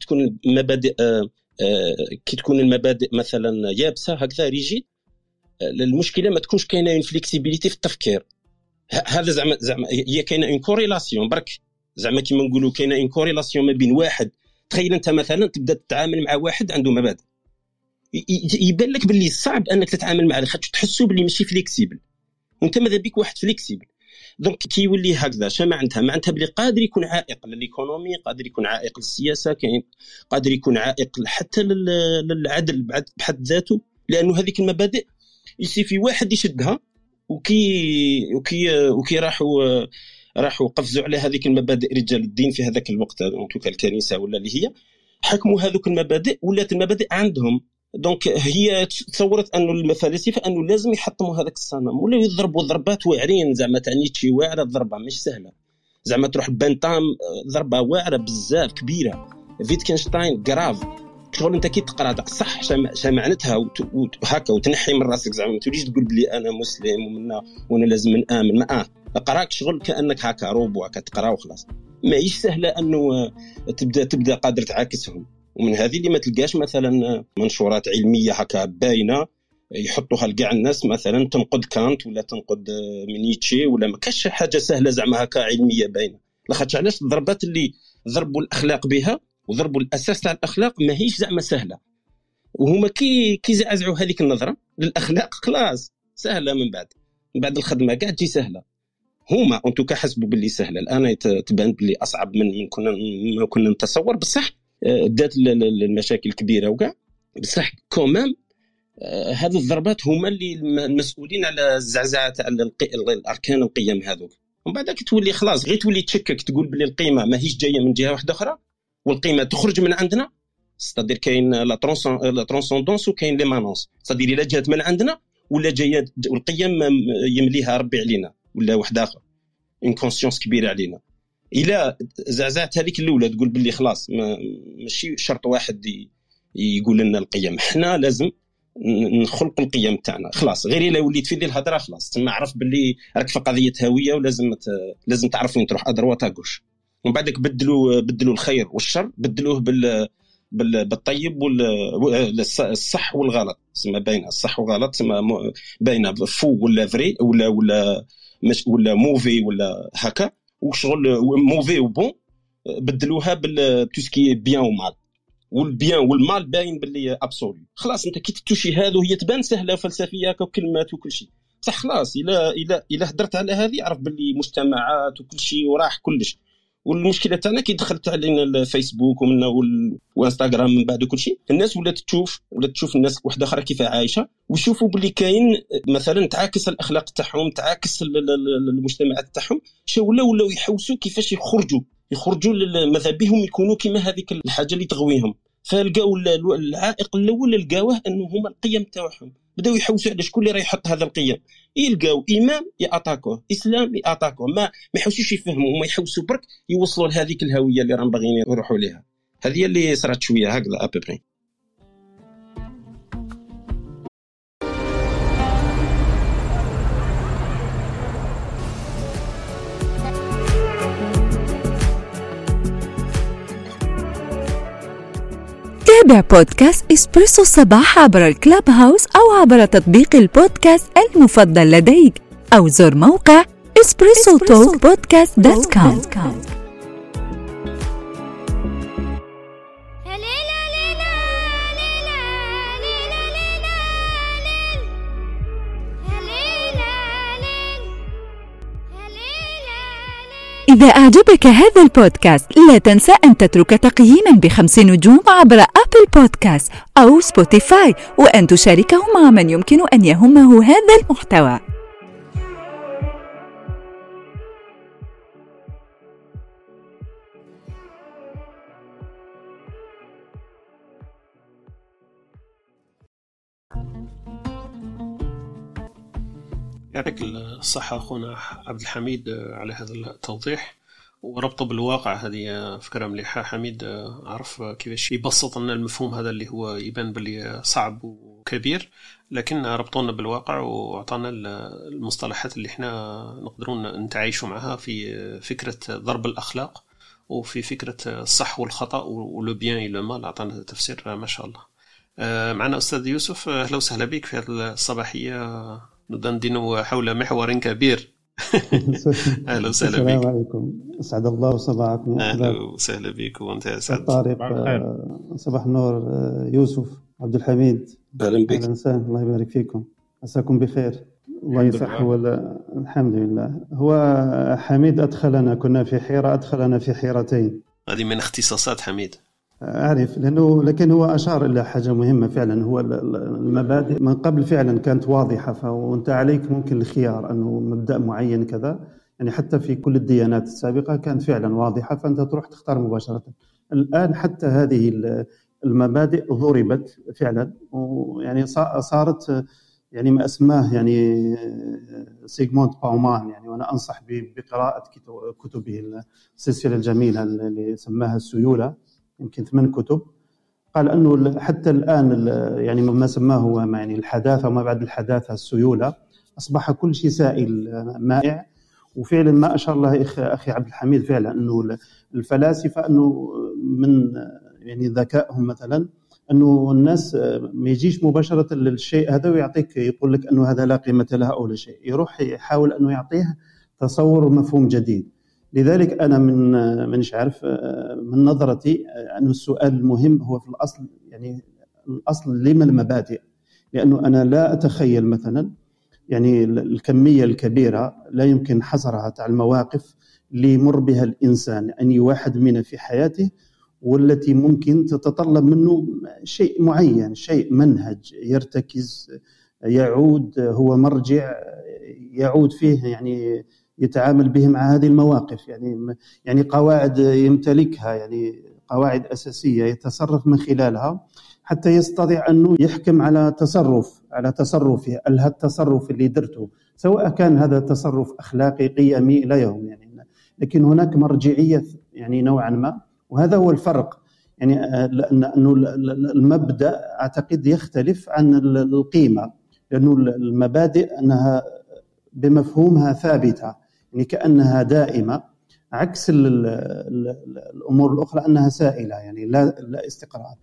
تكون المبادئ مثلا يابسه هكذا ريجيد، المشكله ما تكونش كاينه فليكسيبيليتي في التفكير. هذا زعما هي كاينه اون كوريلاسيون برك، زعما كيما نقولوا كاينه اون كوريلاسيون ما بين واحد. تخيل انت مثلا تبدا تتعامل مع واحد عنده مبادئ، يبان لك باللي صعب انك تتعامل معه خاطر تحسوا باللي ماشي فليكسيبل، وانت ماذا بيك واحد فليكسيبل. دونك كيولي هكذا شمع معناتها بلي قادر يكون عائق للايكونومي، قادر يكون عائق للسياسه، كاين قادر يكون عائق حتى للعدل بحد ذاته، لانه هذيك المبادئ يصير في واحد يشدها وكي راحوا قفزوا على هذيك المبادئ رجال الدين في هذاك الوقت، دونك الكنيسه ولا اللي هي حكموا هذوك المبادئ، ولات المبادئ عندهم. دونك هي تصورت أنه المفلسفة أنه لازم يحطموا هذاك الصنم ولا يضربوا ضربات واعرين، زعما تعنيتشي واعرة، الضربة مش سهلة، زعما تروح بنطام ضربة واعرة بزاف كبيرة، فيتكنشتاين غراف شغل انت كي تقرا صح شمعنتها وهكا وتنحي من راسك، زعما ما توليش تقول بلي أنا مسلم وأنا لازم نآمن، ما اقراك شغل كأنك هكا روبو هكا تقرا وخلاص. ماهيش سهلة أنه تبدأ قادر تعاكسهم، ومن هذه اللي ما تلقاش مثلا منشورات علميه هكا باينه يحطوها لكاع الناس، مثلا تنقد كانت ولا تنقد نيتشه ولا ما كاش حاجه سهله زعما هكا علميه باينه، لاخاطش علاش الضربات اللي ضربوا الاخلاق بها وضربوا الاساس تاع الاخلاق ماهيش زعما سهله، وهما كي زعزعوا هذيك النظره للاخلاق خلاص سهله. من بعد الخدمه كاع تجي سهله، هما انتو كحسبوا باللي سهله، الان تبان باللي اصعب من كنا نتصور. بصح بدات المشاكل كبيره وكاع، بصح كومام هذه الضربات هما اللي المسؤولين على الزعزعه على الاركان والقيم هذوك. ومن بعد كي تولي خلاص غير تولي تشكك تقول بلي القيمه ماهيش جايه من جهه واحده اخرى والقيمه تخرج من عندنا، ستادير كاين لا ترانسوندونس وكاين ليمانونس، ستادير الا جات من عندنا ولا جايه والقيم يمليها ربي علينا ولا واحد اخر، انكونسيونس كبيره علينا. إلا زعزعت هذيك الأولى تقول باللي خلاص ماشي شرط واحد يقول لنا القيم، حنا لازم نخلق القيم تاعنا خلاص. غير إلا وليت في ذي الهضرة خلاص تما عرف باللي راك في قضية هوية ولازم لازم تعرف وين تروح أدر وتاقوش. ومن بعدك بدلوا الخير والشر، بدلوه بالطيب والصح والغلط، تسمى باينه الصح والغلط، تسمى باينه فو ولا فري ولا مش ولا موفي ولا هكا، وشغل موفي وبون بدلوها بالتوسكي بيان ومال، والبيان والمال باين باللي ابسولي خلاص. انت كي تتوشي هذا وهي تبان سهله فلسفيه هكا وكلمات وكل شيء صح خلاص، الى هدرت على هذه عرف باللي مجتمعات وكل شيء وراح كلش. والمشكله تاعنا كي دخلت علينا الفيسبوك ومنه والانستغرام من بعد كل شيء، الناس ولات تشوف الناس وحده اخرى كيف عايشه، ويشوفوا باللي كاين مثلا تعاكس الاخلاق تاعهم، تعاكس المجتمعات تاعهم، ولاو يحوسوا كيفاش يخرجوا ماذا بهم يكونوا كما هذيك الحاجه اللي تغويهم. فلقاو العائق الاول لقاوه انه هما القيم تاعهم، بداو يحوسوا على شكون اللي راه يحط هذا القيم، يلقاو امام ياتاكوه، اسلام ياتاكوه، ما يحوسوش يفهموا، هما يحوسوا برك يوصلوا لهذيك الهويه اللي راهم باغيين يروحوا ليها. هذه اللي صارت شويه هكذا ابري. تابع بودكاست إسبريسو الصباح عبر الكلاب هاوس أو عبر تطبيق البودكاست المفضل لديك، أو زر موقع espressotalk-podcast.com. إذا أعجبك هذا البودكاست لا تنسى أن تترك تقييماً ب5 نجوم عبر أبل بودكاست أو سبوتيفاي، وأن تشاركه مع من يمكن أن يهمه هذا المحتوى. يعطيك الصحة أخونا عبد الحميد على هذا التوضيح وربطه بالواقع، هذه فكرة مليحة. حميد عرف كيفاش يبسط لنا المفهوم هذا اللي هو يبان باللي صعب وكبير، لكن ربطونا بالواقع وعطانا المصطلحات اللي احنا نقدرون نتعايشوا معها في فكرة ضرب الأخلاق وفي فكرة الصح والخطأ ولو بيان لو مال، عطانا تفسير ما شاء الله. معنا أستاذ يوسف، أهلا وسهلا بك في هذه الصباحية، ندندن حول محور كبير. أهلا وسهلا بك. السلام عليكم، أسعد الله صباحكم. أهلا وسهلا بك وأنت أسعد. طارق، صباح نور، يوسف، عبد الحميد، أهلا بك. الله يبارك فيكم، عساكم بخير، الله يصح. الحمد لله. هو حميد أدخلنا في حيرتين. هذه من اختصاصات حميد، أعرف، لأنه لكن هو أشار إلى حاجة مهمة فعلا. هو المبادئ من قبل فعلا كانت واضحة، فأنت عليك ممكن الخيار أنه مبدأ معين كذا، يعني حتى في كل الديانات السابقة كانت فعلا واضحة، فأنت تروح تختار مباشرة. الآن حتى هذه المبادئ ضربت فعلا، ويعني صارت يعني ما أسماه يعني سيغموند باومان، يعني وأنا أنصح بقراءة كتبه السلسلة الجميلة اللي سماها السيولة، يمكن 8 كتب. قال أنه حتى الآن يعني ما سماه هو يعني الحداثة وما بعد الحداثة السيولة، أصبح كل شيء سائل مائع. وفعلا ما أشار الله أخي عبد الحميد فعلا أنه الفلاسفة أنه من يعني ذكائهم مثلا أنه الناس ما يجيش مباشرة للشيء هذا ويعطيك يقول لك أنه هذا لا قيمة له أو لا شيء، يروح يحاول أنه يعطيه تصور ومفهوم جديد. لذلك أنا من نظرتي أن السؤال المهم هو في الأصل، يعني الأصل لما المبادئ، لأنه أنا لا أتخيل مثلا يعني الكمية الكبيرة لا يمكن حصرها تاع المواقف اللي يمر بها الإنسان أي واحد منا في حياته، والتي ممكن تتطلب منه شيء معين، شيء منهج يرتكز، يعود هو مرجع يعود فيه، يعني يتعامل به مع هذه المواقف، يعني قواعد يمتلكها، يعني قواعد أساسية يتصرف من خلالها حتى يستطيع أنه يحكم على تصرفه. هذا التصرف اللي درته سواء كان هذا تصرف أخلاقي قيمي لا يهم، يعني لكن هناك مرجعية يعني نوعا ما، وهذا هو الفرق. يعني أنه المبدأ أعتقد يختلف عن القيمة، لأنه المبادئ أنها بمفهومها ثابتة يعني كأنها دائمة، عكس الأمور الأخرى أنها سائلة يعني لا استقرار.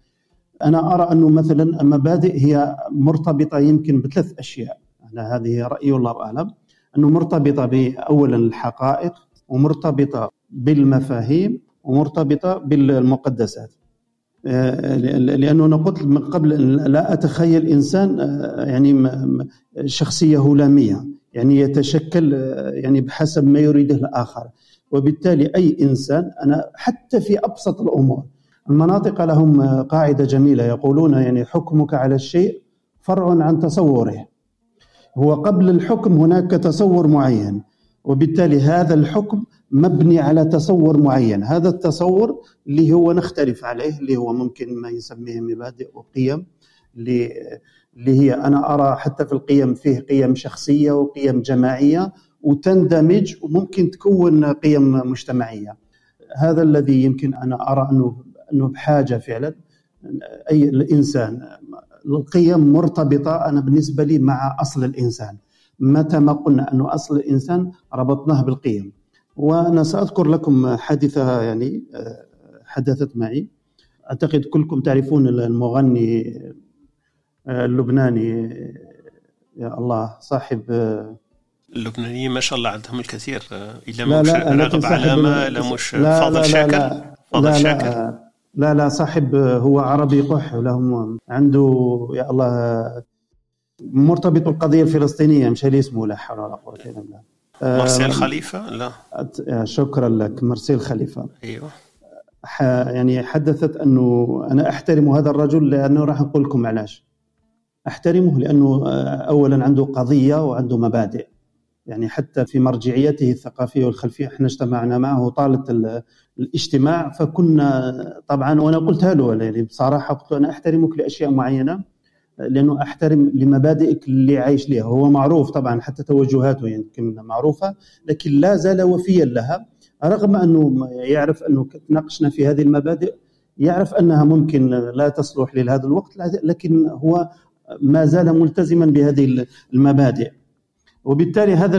أنا أرى أنه مثلا المبادئ هي مرتبطة يمكن بثلاث أشياء، أنا هذه رأيي والله أعلم، أنه مرتبطة بأولا الحقائق، ومرتبطة بالمفاهيم، ومرتبطة بالمقدسات. لأنه أنا قلت من قبل لا أتخيل إنسان يعني شخصية هلامية، يعني يتشكل يعني بحسب ما يريده الآخر، وبالتالي أي إنسان أنا حتى في أبسط الأمور. المناطق لهم قاعدة جميلة يقولون يعني حكمك على الشيء فرع عن تصوره، هو قبل الحكم هناك تصور معين، وبالتالي هذا الحكم مبني على تصور معين، هذا التصور اللي هو نختلف عليه اللي هو ممكن ما يسميه مبادئ وقيم، اللي هي أنا أرى حتى في القيم فيه قيم شخصية وقيم جماعية وتندمج وممكن تكون قيم مجتمعية. هذا الذي يمكن أنا أرى أنه بحاجة فعلا أي الإنسان. القيم مرتبطة أنا بالنسبة لي مع أصل الإنسان، متى ما قلنا أنه أصل الإنسان ربطناه بالقيم. وأنا سأذكر لكم حادثة يعني حدثت معي، أعتقد كلكم تعرفون المغني اللبناني يا الله صاحب اللبنانيين ما شاء الله عندهم الكثير، إلا مش رغب علامة، إلا مش فاضل شاكر، فاضل شاكر لا صاحب هو عربي قح، لهم عنده يا الله مرتبط بالقضية الفلسطينية مش لي اسمه، لا حول ولا قوة إلا بالله، مرسيل خليفة. لا شكرا لك مرسيل خليفة، أيوه يعني حدثت أنه أنا أحترم هذا الرجل، لأنه راح نقول لكم علاش أحترمه، لأنه أولا عنده قضية وعنده مبادئ، يعني حتى في مرجعيته الثقافية والخلفية احنا اجتمعنا معه طالة الاجتماع، فكنا طبعا وأنا قلتها له يعني بصراحة قلت أنا أحترمك لأشياء معينة، لأنه أحترم لمبادئك اللي عايش لها، هو معروف طبعا حتى توجهاته يمكن يعني معروفة، لكن لا زال وفيا لها، رغم أنه يعرف أنه تناقشنا في هذه المبادئ، يعرف أنها ممكن لا تصلح لهذا الوقت، لكن هو ما زال ملتزما بهذه المبادئ. وبالتالي هذا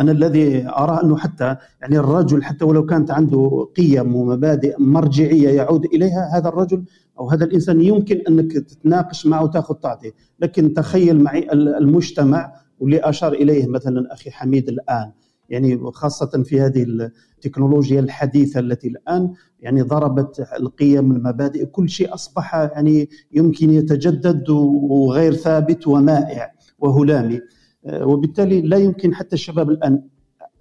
أنا الذي أرى أنه حتى يعني الرجل حتى ولو كانت عنده قيم ومبادئ مرجعية يعود إليها، هذا الرجل أو هذا الإنسان يمكن أنك تتناقش معه وتأخذ تعطيه. لكن تخيل معي المجتمع واللي أشار إليه مثلا أخي حميد الآن، يعني خاصة في هذه التكنولوجيا الحديثة التي الآن يعني ضربت القيم المبادئ، كل شيء أصبح يعني يمكن يتجدد وغير ثابت ومائع وهلامي، وبالتالي لا يمكن حتى الشباب الآن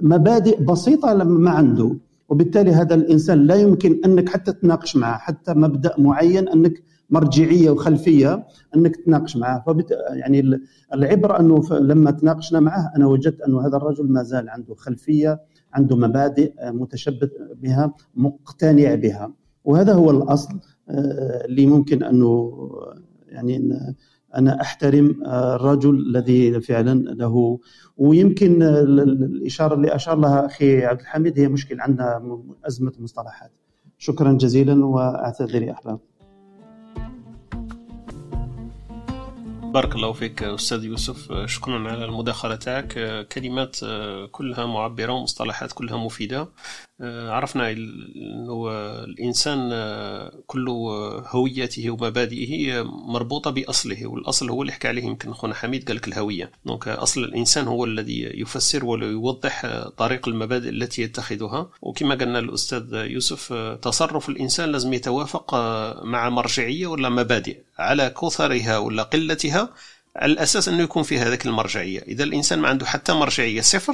مبادئ بسيطة ما عنده، وبالتالي هذا الإنسان لا يمكن أنك حتى تناقش معه حتى مبدأ معين، أنك مرجعية وخلفية أنك تناقش معه. يعني العبرة أنه لما تناقشنا معه أنا وجدت أنه هذا الرجل ما زال عنده خلفية، عنده مبادئ متشبث بها، مقتنع بها، وهذا هو الأصل اللي ممكن أنه يعني أنا أحترم الرجل الذي فعلا له. ويمكن الإشارة اللي أشار لها أخي عبد الحميد هي مشكلة عندنا أزمة مصطلحات. شكرا جزيلا وأعتذر أحباب. بارك الله فيك أستاذ يوسف، شكرا على المداخلة تاعك، كلمات كلها معبرة ومصطلحات كلها مفيدة. عرفنا أنه الإنسان كل هويته ومبادئه مربوطة بأصله، والأصل هو اللي حكى عليه يمكن أخونا حميد قالك الهوية، دونك أصل الإنسان هو الذي يفسر ويوضح طريق المبادئ التي يتخذها. وكما قلنا الأستاذ يوسف تصرف الإنسان لازم يتوافق مع مرجعية ولا مبادئ على كثرها ولا قلتها، على الأساس أنه يكون في هذاك المرجعية. إذا الإنسان ما عنده حتى مرجعية، صفر،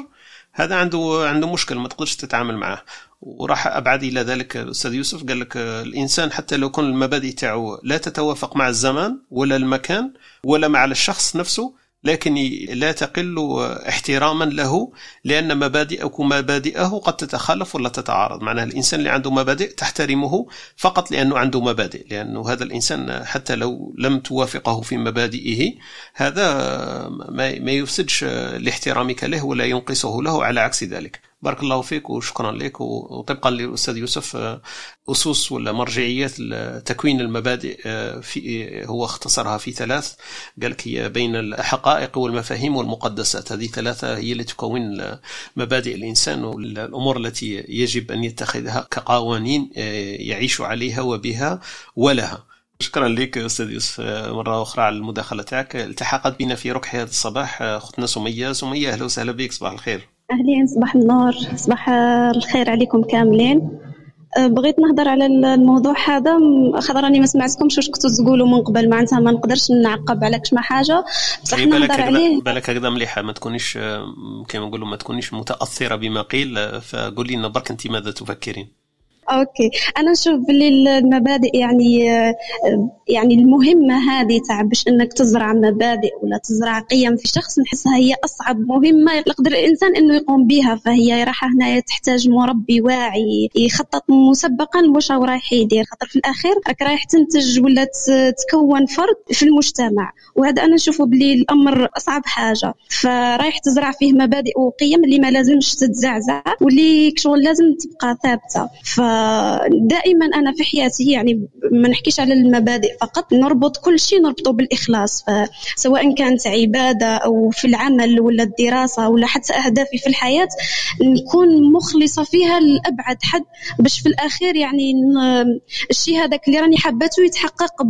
هذا عنده مشكل ما تقدرش تتعامل معه. وراح أبعد إلى ذلك الأستاذ يوسف قال لك الإنسان حتى لو كان المبادئ تاعه لا تتوافق مع الزمان ولا المكان ولا مع الشخص نفسه، لكن لا تقل احتراما له، لأن مبادئك ومبادئه قد تتخالف ولا تتعارض. معناه الإنسان اللي عنده مبادئ تحترمه فقط لأنه عنده مبادئ، لأنه هذا الإنسان حتى لو لم توافقه في مبادئه هذا ما يفسدش لاحترامك له ولا ينقصه له، على عكس ذلك. بارك الله فيك وشكرا لك. وطبقا للأستاذ يوسف أسوس ولا مرجعيات تكوين المبادئ هو اختصرها في ثلاث، قال لك هي بين الحقائق والمفاهيم والمقدسات، هذه ثلاثة هي اللي تكون مبادئ الإنسان والأمور التي يجب أن يتخذها كقوانين يعيش عليها وبها ولها. شكرا لك أستاذ يوسف مرة أخرى على المداخلة تاعك. التحقت بنا في ركح هذا الصباح أختنا سمية، أهلا وسهلا بك، صباح الخير. أهلين، صباح النور، صباح الخير عليكم كاملين. بغيت نهضر على الموضوع هذا، خاطر راني ما سمعتكمش واش كنتوا تقولوا من قبل، معناتها ما نقدرش نعقب عليك شي حاجه، بصح نهضر عليه بالك هكذا مليحه، ما تكونيش كما نقولوا ما تكونيش متاثره بما قيل، فقولي لنا برك انت ماذا تفكرين. اوكي، انا نشوف باللي المبادئ يعني المهمه هذه تاع باش انك تزرع مبادئ ولا تزرع قيم في شخص، نحسها هي اصعب مهمه يقدر الانسان انه يقوم بها، فهي راح هنا تحتاج مربي واعي يخطط مسبقا المشاورة رايح يدير، خاطر في الاخير راك رايح تنتج ولا تكون فرد في المجتمع، وهذا انا نشوفه باللي الامر اصعب حاجه، فرايح تزرع فيه مبادئ وقيم اللي ما لازمش تتزعزع واللي شغل لازم تبقى ثابته. دائما أنا في حياتي يعني ما نحكيش على المبادئ فقط، نربط كل شيء نربطه بالإخلاص، سواء كانت عبادة أو في العمل ولا الدراسة ولا حتى أهدافي في الحياة، نكون مخلصة فيها لأبعد حد باش في الأخير يعني الشيء هذاك اللي راني حبته يتحقق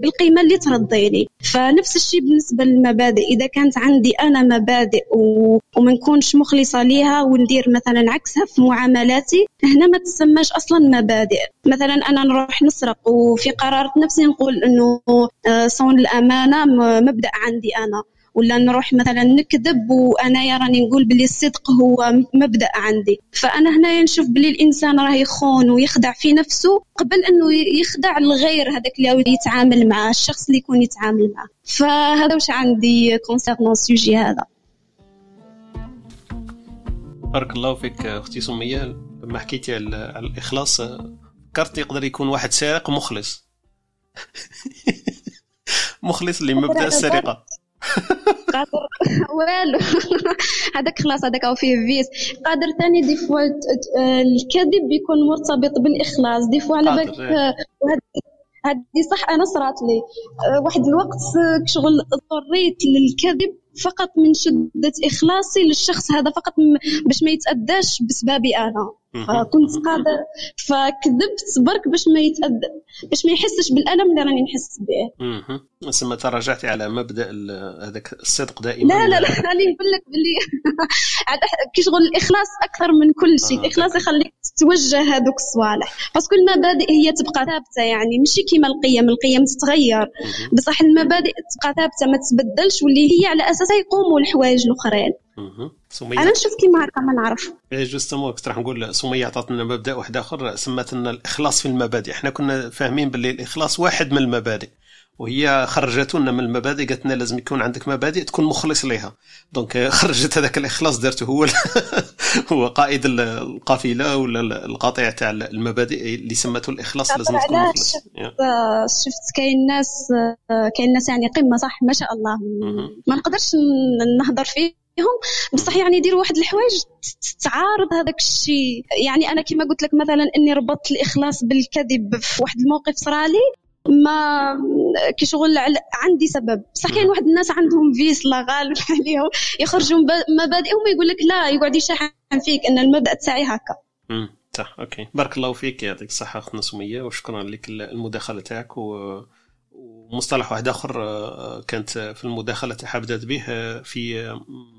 بالقيمة اللي ترضيني. فنفس الشيء بالنسبة للمبادئ، إذا كانت عندي أنا مبادئ وما نكونش مخلصة ليها وندير مثلا عكسها في معاملاتي، هنا ما تسماش أصلا مبادئ. مثلا أنا نروح نسرق وفي قرارة نفسي نقول أنه صون الأمانة مبدأ عندي أنا، ولا نروح مثلا نكذب وأنا يراني نقول بلي الصدق هو مبدأ عندي، فأنا هنا نشوف بلي الإنسان راه يخون ويخدع في نفسه قبل أنه يخدع الغير هذاك اللي يتعامل معه، الشخص اللي يكون يتعامل معه. فهذا واش عندي كونسيرنون سوجي هذا. بارك الله فيك أختي سمية. لما حكيتي على الإخلاص فكرت يقدر يكون واحد سارق مخلص مخلص لمبدأ السرقة قادر والو هذاك خلاص هذاك او فيه فيس قادر ثاني دي فوا الكذب يكون مرتبط بالإخلاص دي فوا على بالك هذه صح. انا صرات لي واحد الوقت شغل اضطريت للكذب فقط من شدة إخلاصي للشخص هذا، فقط باش ما يتأداش بسببي أنا، كنت قادر فكذبت برك باش ما يتأدى، باش ما يحسش بالألم اللي راني نحس به. ثم تراجعتي على مبدأ هذاك الصدق دائما. لا لا لا راني نقول لك بلي كي شغل الإخلاص أكثر من كل شيء، الإخلاص يخليك تتوجه هذوك الصوالح، بس كل مبادئ هي تبقى ثابتة، يعني ماشي كيما القيم، القيم تتغير بصح المبادئ تبقى ثابتة ما تبدلش، واللي هي على أساس سيقوموا الحوايج الأخرين. أنا نشوف كيما هكا ما نعرف. جوستمو كنت راح نقول سمية عطاتنا مبدأ واحد آخر، سمت لنا الإخلاص في المبادئ. إحنا كنا فاهمين باللي الإخلاص واحد من المبادئ، وهي خرجتنا من المبادئ، قالتنا لازم يكون عندك مبادئ تكون مخلص ليها، دونك خرجت هذاك الإخلاص درته هو قائد القافلة ولا القاطع تاع المبادئ اللي سمته الإخلاص، لازم تكون مخلص. شفت كاين ناس يعني قمة صح ما شاء الله، ما نقدرش نهضر فيه هم بصح يعني يديروا واحد الحوايج تعارض هذاك الشيء. يعني انا كما قلت لك مثلا اني ربطت الاخلاص بالكذب في واحد الموقف صرالي، ما كي شغل عندي سبب، بصح كاين واحد الناس عندهم فيس لا غالب عليهم يخرجوا مبادئهم ويقول لك لا، يقعد يشحن فيك ان المبدا تاعي هكا صح. اوكي بارك الله فيك، يعطيك الصحه اختنا سمية وشكرا لك المداخله تاعك. ومصطلح واحد آخر كانت في المداخلة حبدت به في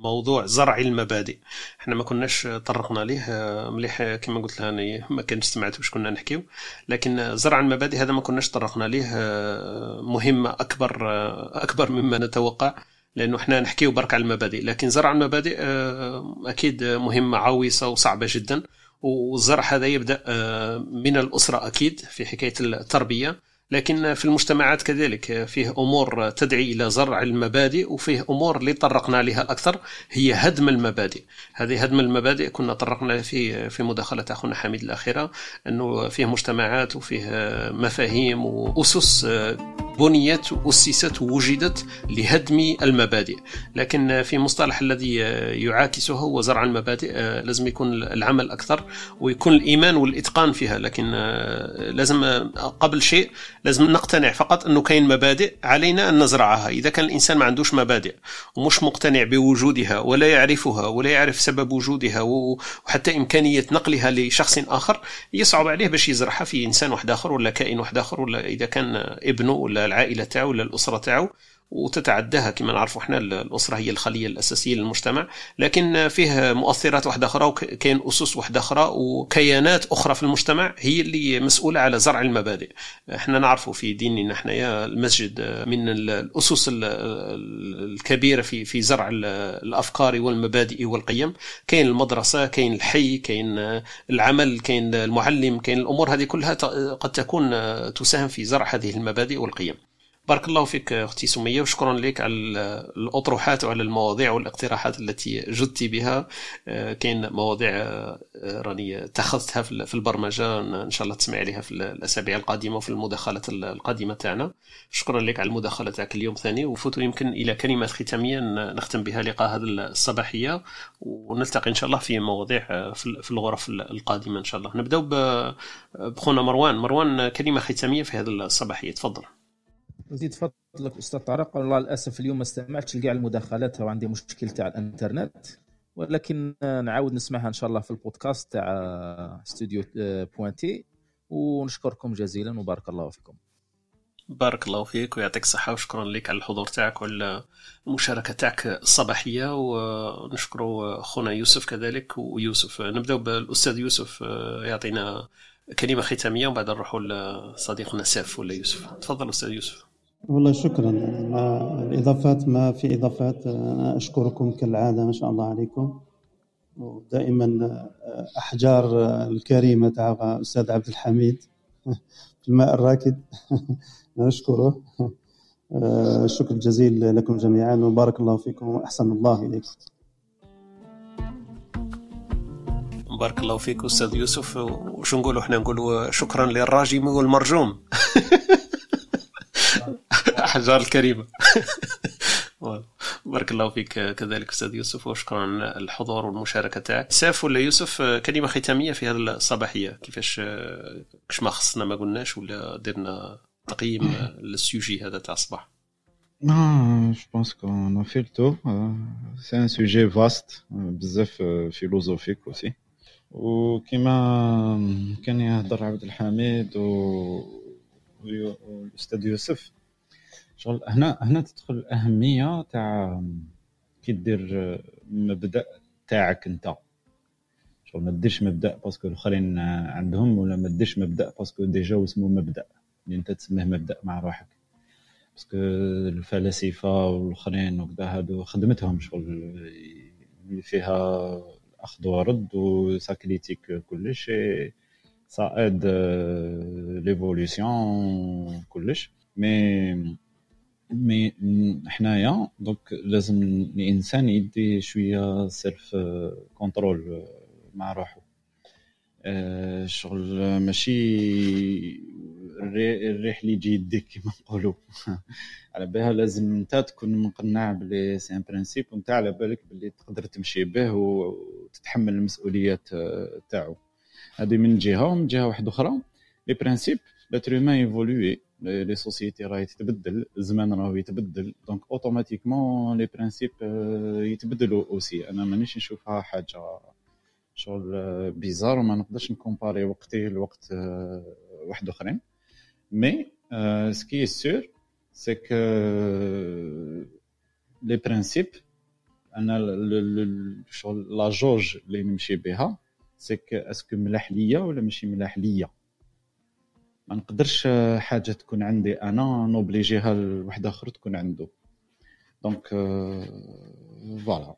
موضوع زرع المبادئ، احنا ما كناش طرقنا ليه مليح كما قلت لها أنا ما كنت سمعتوش كنا نحكيو، لكن زرع المبادئ هذا ما كناش طرقنا ليه، مهمة أكبر مما نتوقع، لأنه احنا نحكيو برك على المبادئ، لكن زرع المبادئ أكيد مهمة عويصة وصعبة جدا، والزرع هذا يبدأ من الأسرة أكيد في حكاية التربية، لكن في المجتمعات كذلك فيه أمور تدعي إلى زرع المبادئ، وفيه أمور اللي طرقنا لها أكثر هي هدم المبادئ. هذه هدم المبادئ كنا طرقنا في مداخلة أخونا حميد الأخيرة، أنه فيه مجتمعات وفيه مفاهيم وأسس بنيت وأسست ووجدت لهدم المبادئ، لكن في مصطلح الذي يعاكسه هو زرع المبادئ لازم يكون العمل أكثر ويكون الإيمان والإتقان فيها، لكن لازم قبل شيء لازم نقتنع فقط أنه كاين مبادئ علينا أن نزرعها. إذا كان الإنسان ما عندوش مبادئ ومش مقتنع بوجودها ولا يعرفها ولا يعرف سبب وجودها وحتى إمكانية نقلها لشخص آخر، يصعب عليه باش يزرعها في إنسان واحد آخر ولا كائن واحد آخر، ولا إذا كان ابنه ولا العائلة تاعه ولا الأسرة تاعه، وتتعداها كما نعرفوا احنا الأسرة هي الخلية الأساسية للمجتمع، لكن فيها مؤثرات واحدة أخرى وكاين أسس واحدة أخرى وكيانات أخرى في المجتمع هي اللي مسؤولة على زرع المبادئ. احنا نعرفوا في ديننا احنا يا المسجد من الأسس الكبيرة في زرع الأفكار والمبادئ والقيم، كاين المدرسة، كاين الحي، كاين العمل، كاين المعلم، كاين الأمور هذه كلها قد تكون تساهم في زرع هذه المبادئ والقيم. بارك الله فيك أختي سمية، وشكرا لك على الأطروحات وعلى المواضيع والاقتراحات التي جدت بها. كاين مواضيع راني اتخذتها في البرمجة إن شاء الله تسمع عليها في الأسابيع القادمة وفي المداخلات القادمة تاعنا. شكرا لك على المداخلة تاعك اليوم ثاني، وفوتوا يمكن إلى كلمات ختامية نختم بها لقاء هذه الصباحية، ونلتقي إن شاء الله في مواضيع في الغرف القادمة إن شاء الله. نبدأ بخونا مروان كلمة ختامية في هذه الصباحية، تفضل. زيد فضلك أستاذ طارق، والله للأسف اليوم ما استمعتش لكاع المداخلات وعندي مشكل تاع الانترنت، ولكن نعاود نسمعها إن شاء الله في البودكاست تاع studio-t.fm. ونشكركم جزيلا وبارك الله فيكم. بارك الله فيك ويعطيك الصحة، وشكرا لك على الحضور تاعك وعلى المشاركة تاعك الصباحية، ونشكر خونا يوسف كذلك. ويوسف نبدأ بالأستاذ يوسف يعطينا كلمة ختامية وبعد نروحوا لصديقنا سيف ولا يوسف. تفضل أستاذ يوسف. والله شكرا، الإضافات ما في إضافات، أنا أشكركم كالعادة ما شاء الله عليكم، ودائما أحجار الكريمة تاع أستاذ عبد الحميد في الماء الراكد نشكره. شكر جزيل لكم جميعا وبارك الله فيكم وأحسن الله إليكم. بارك الله فيك أستاذ يوسف. وش نقولوا احنا؟ نقولوا شكرا للراجم والمرجوم أحجار الكريمة. بارك الله فيك كذلك أستاذ يوسف، وشكرا على الحضور والمشاركة تاعك. سيف ولا يوسف كلمة ختامية في هذه الصباحية، كيفاش كش ما خصنا ما قلناش ولا درنا تقييم للسوجي هذا تاع الصباح؟ Non, je pense qu'on a fait le tour. C'est un sujet vaste, بزاف philosophique aussi. وكما كان يهضر عبد الحميد والأستاذ يوسف، شغل هنا تدخل الأهمية تاع كي دير مبدأ تاعك أنت. شغل ما تديرش مبدأ باسكو الآخرين عندهم، ولا ما تديرش مبدأ باسكو ديجا اسمه مبدأ اللي أنت تسميه مبدأ مع روحك. باسكو الفلاسفه والاخرين وكذا هادو خدمتهم شغل اللي فيها اخذ ورد وساكريتيك كلش ساعد ليفولوسيون كلش مي حنايا دونك لازم الانسان يدي شويه سيلف كنترول مع روحه. شغل ماشي الريح اللي يجي يديك كما نقولوا على بالها، لازم انت تكون مقنع بلي سي ان برينسيپ انت على بالك بلي تقدر تمشي به وتتحمل المسؤوليات تاعو. هذه من جهه، ومن جهه واحده اخرى لي برينسيپ لاترومان ايفولوي، لي سوسيتي راهي تتبدل، الزمان راهو يتبدل، دونك اوتوماتيكمون لي برينسيپ يتبدلوا اوسي. انا مانيش نشوفها حاجه شغل بيزار، وما نقدرش نكومباري وقتي لوقت واحد اخرين. Mais ce qui est sûr, c'est que les principes, la jauge اللي نمشي بها، c'est que est-ce que ملاح ليا ولا ماشي ملاح ليا. ما نقدرش حاجة تكون عندي أنا نوبليجيها لواحد آخر تكون عنده. Donc voilà.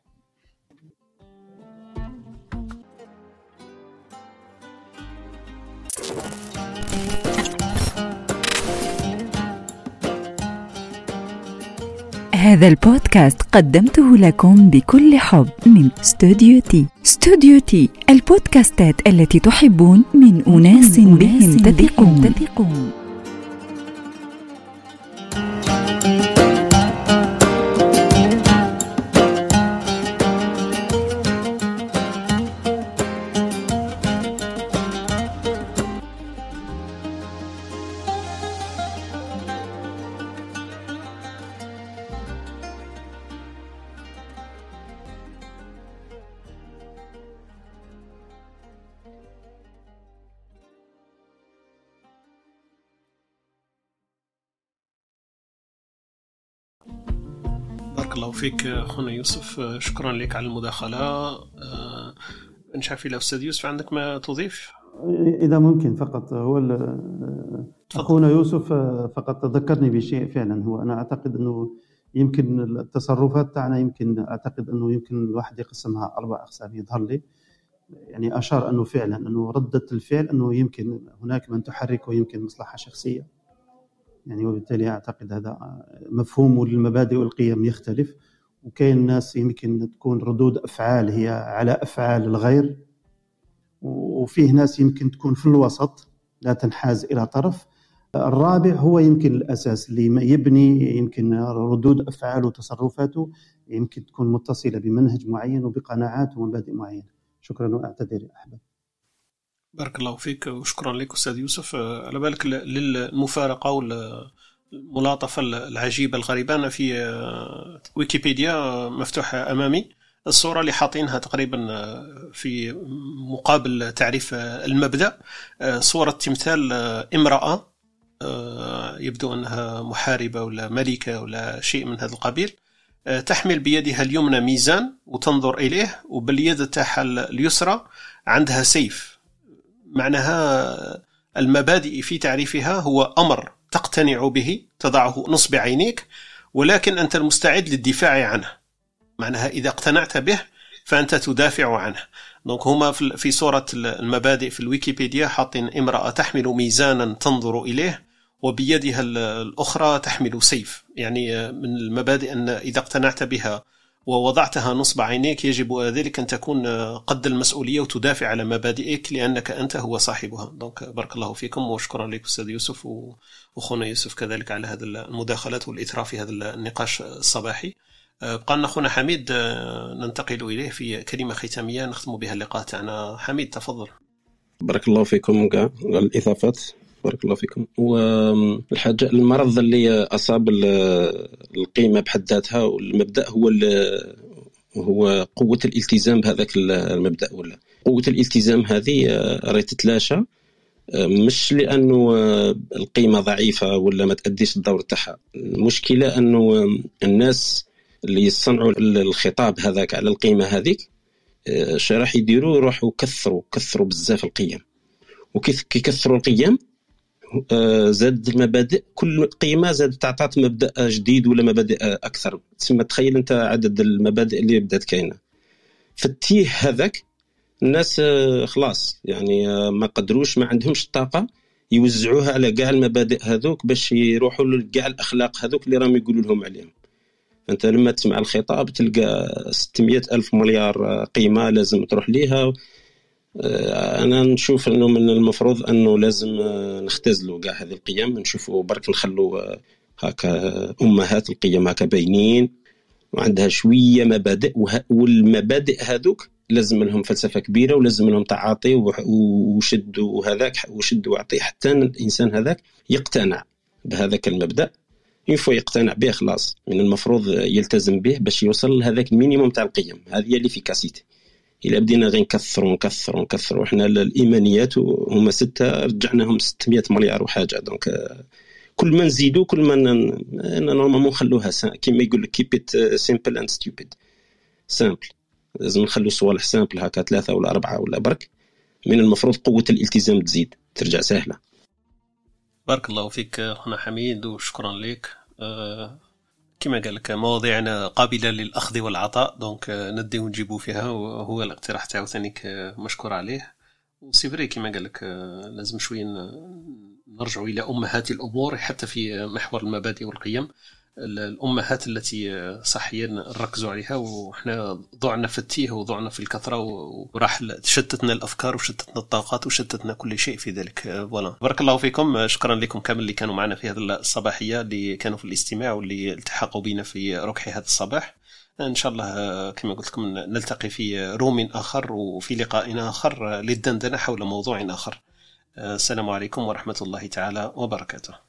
هذا البودكاست قدمته لكم بكل حب من ستوديو تي. ستوديو تي، البودكاستات التي تحبون من أناس بهم تثقون. بارك الله فيك أخونا يوسف، شكرا لك على المداخلة. نشافي لو أستاذ يوسف عندك ما تضيف؟ إذا ممكن فقط، هو أخونا يوسف فقط ذكرني بشيء فعلا. هو أنا أعتقد أنه يمكن التصرفات تاعنا، أعتقد أنه الواحد يقسمها 4 أقسام يظهر لي. يعني أشار أنه فعلا أنه ردة الفعل أنه يمكن هناك من تحركه يمكن مصلحة شخصية، يعني وبالتالي أعتقد هذا مفهوم للمبادئ والقيم يختلف، وكاين الناس يمكن تكون ردود أفعال هي على أفعال الغير، وفيه ناس يمكن تكون في الوسط لا تنحاز إلى طرف. الرابع هو يمكن الأساس اللي يبني يمكن ردود أفعاله وتصرفاته يمكن تكون متصلة بمنهج معين وبقناعات ومبادئ معينة. شكرا وأعتذر يا أحباب. بارك الله فيك وشكرا لك أستاذ يوسف. على بالك للمفارقة والملاطفة العجيبة الغريبة، أنا في ويكيبيديا مفتوحة أمامي الصورة اللي حاطينها تقريبا في مقابل تعريف المبدأ، صورة تمثال امرأة يبدو أنها محاربة ولا ملكة ولا شيء من هذا القبيل، تحمل بيدها اليمنى ميزان وتنظر إليه، وباليد تاعها اليسرى عندها سيف. معناها المبادئ في تعريفها هو أمر تقتنع به، تضعه نصب عينيك ولكن أنت المستعد للدفاع عنه، معناها إذا اقتنعت به فأنت تدافع عنه. دونك هما في صورة المبادئ في الويكيبيديا حاطين امرأة تحمل ميزانا تنظر إليه وبيدها الأخرى تحمل سيف. يعني من المبادئ أن إذا اقتنعت بها ووضعتها نصب عينيك يجب ذلك أن تكون قد المسؤولية وتدافع على مبادئك لأنك أنت هو صاحبها. دونك بارك الله فيكم وشكرا لك أستاذ يوسف وأخونا يوسف كذلك على هذه المداخلات والإثراء في هذا النقاش الصباحي. بقى لنا أخونا حميد ننتقل إليه في كلمة ختامية نختم بها اللقاء تاعنا. حميد تفضل. بارك الله فيكم على الإضافات، بارك الله فيكم. والحاجة المرض اللي أصاب القيمة بحد ذاتها والمبدأ هو قوة الالتزام بهذاك المبدأ، ولا قوة الالتزام هذه راهي تتلاشى، مش لأنه القيمة ضعيفة ولا ما تأديش الدور تاعها. المشكلة أنه الناس اللي يصنعوا الخطاب هذاك على القيمة هذيك شراح يديروا روحوا كثروا بزاف القيم، وكي كثروا القيم زاد المبادئ، كل قيمة زاد تعطات مبدأ جديد ولا مبادئ أكثر. تسمى تخيل أنت عدد المبادئ اللي بدأت كاينة فتيه هذاك الناس خلاص يعني ما قدروش، ما عندهمش الطاقة يوزعوها على كاع المبادئ هذوك باش يروحوا لكاع الأخلاق هذوك اللي راهم يقولوا لهم عليهم. أنت لما تسمع الخطاب تلقى 600,000,000,000 قيمة لازم تروح ليها. أنا نشوف أنه من المفروض أنه لازم نختزلوا كاع هذه القيم، نشوفوا برك نخلوا هكا أمهات القيم هكا باينين وعندها شوية مبادئ، والمبادئ هذوك لازم لهم فلسفة كبيرة ولازم لهم تعاطي وشد وعطي حتى الإنسان هذاك يقتنع بهذاك المبدأ. ينفو يقتنع به خلاص من المفروض يلتزم به باش يوصل لهذاك مينيموم تاع القيم. هذه هي الافيكاسيتي. الا بدينا غير نكثروا وحنا الايمانيات هما 6 رجعناهم 600,000,000 وحاجه. دونك كل ما نزيدوا كل ما نورمالمون نخلوها كيما يقول لك كيبيت سيمبل اند ستوبيد سامبل، لازم نخلو صوالح سامبل هكا 3 ولا 4 ولا برك. من المفروض قوه الالتزام تزيد ترجع سهله. بارك الله فيك أخونا حميد وشكرا لك. كما قال لك مواضيعنا قابلة للأخذ والعطاء، دونك ندي ونجيبو فيها وهو الاقتراح تاعو ثانيك مشكور عليه. وصبري كما قال لك لازم شوية نرجع إلى أمهات الأمور حتى في محور المبادئ والقيم، الأمهات التي صحيا نركزوا عليها، وإحنا ضعنا في التيه وضعنا في الكثرة وراح شتتنا الأفكار وشتتنا الطاقات وشتتنا كل شيء في ذلك. بارك الله فيكم، شكرا لكم كامل اللي كانوا معنا في هذه الصباحية، اللي كانوا في الاستماع واللي التحقوا بينا في ركح هذا الصباح. إن شاء الله كما قلت لكم نلتقي في روم آخر وفي لقاء آخر للدندنة حول موضوع آخر. السلام عليكم ورحمة الله تعالى وبركاته.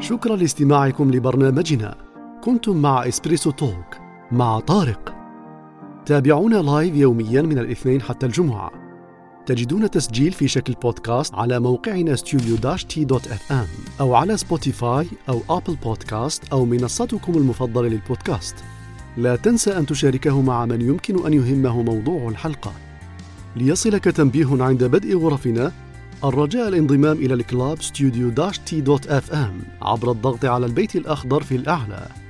شكرا لاستماعكم لبرنامجنا. كنتم مع إسبريسو توك مع طارق. تابعونا لايف يوميا من الاثنين حتى الجمعة. تجدون تسجيل في شكل بودكاست على موقعنا studio-t.fm أو على سبوتيفاي أو أبل بودكاست أو منصتكم المفضلة للبودكاست. لا تنسى أن تشاركه مع من يمكن أن يهمه موضوع الحلقة. ليصلك تنبيه عند بدء غرفنا، الرجاء الانضمام إلى الكلاب studio-t.fm عبر الضغط على البيت الأخضر في الأعلى.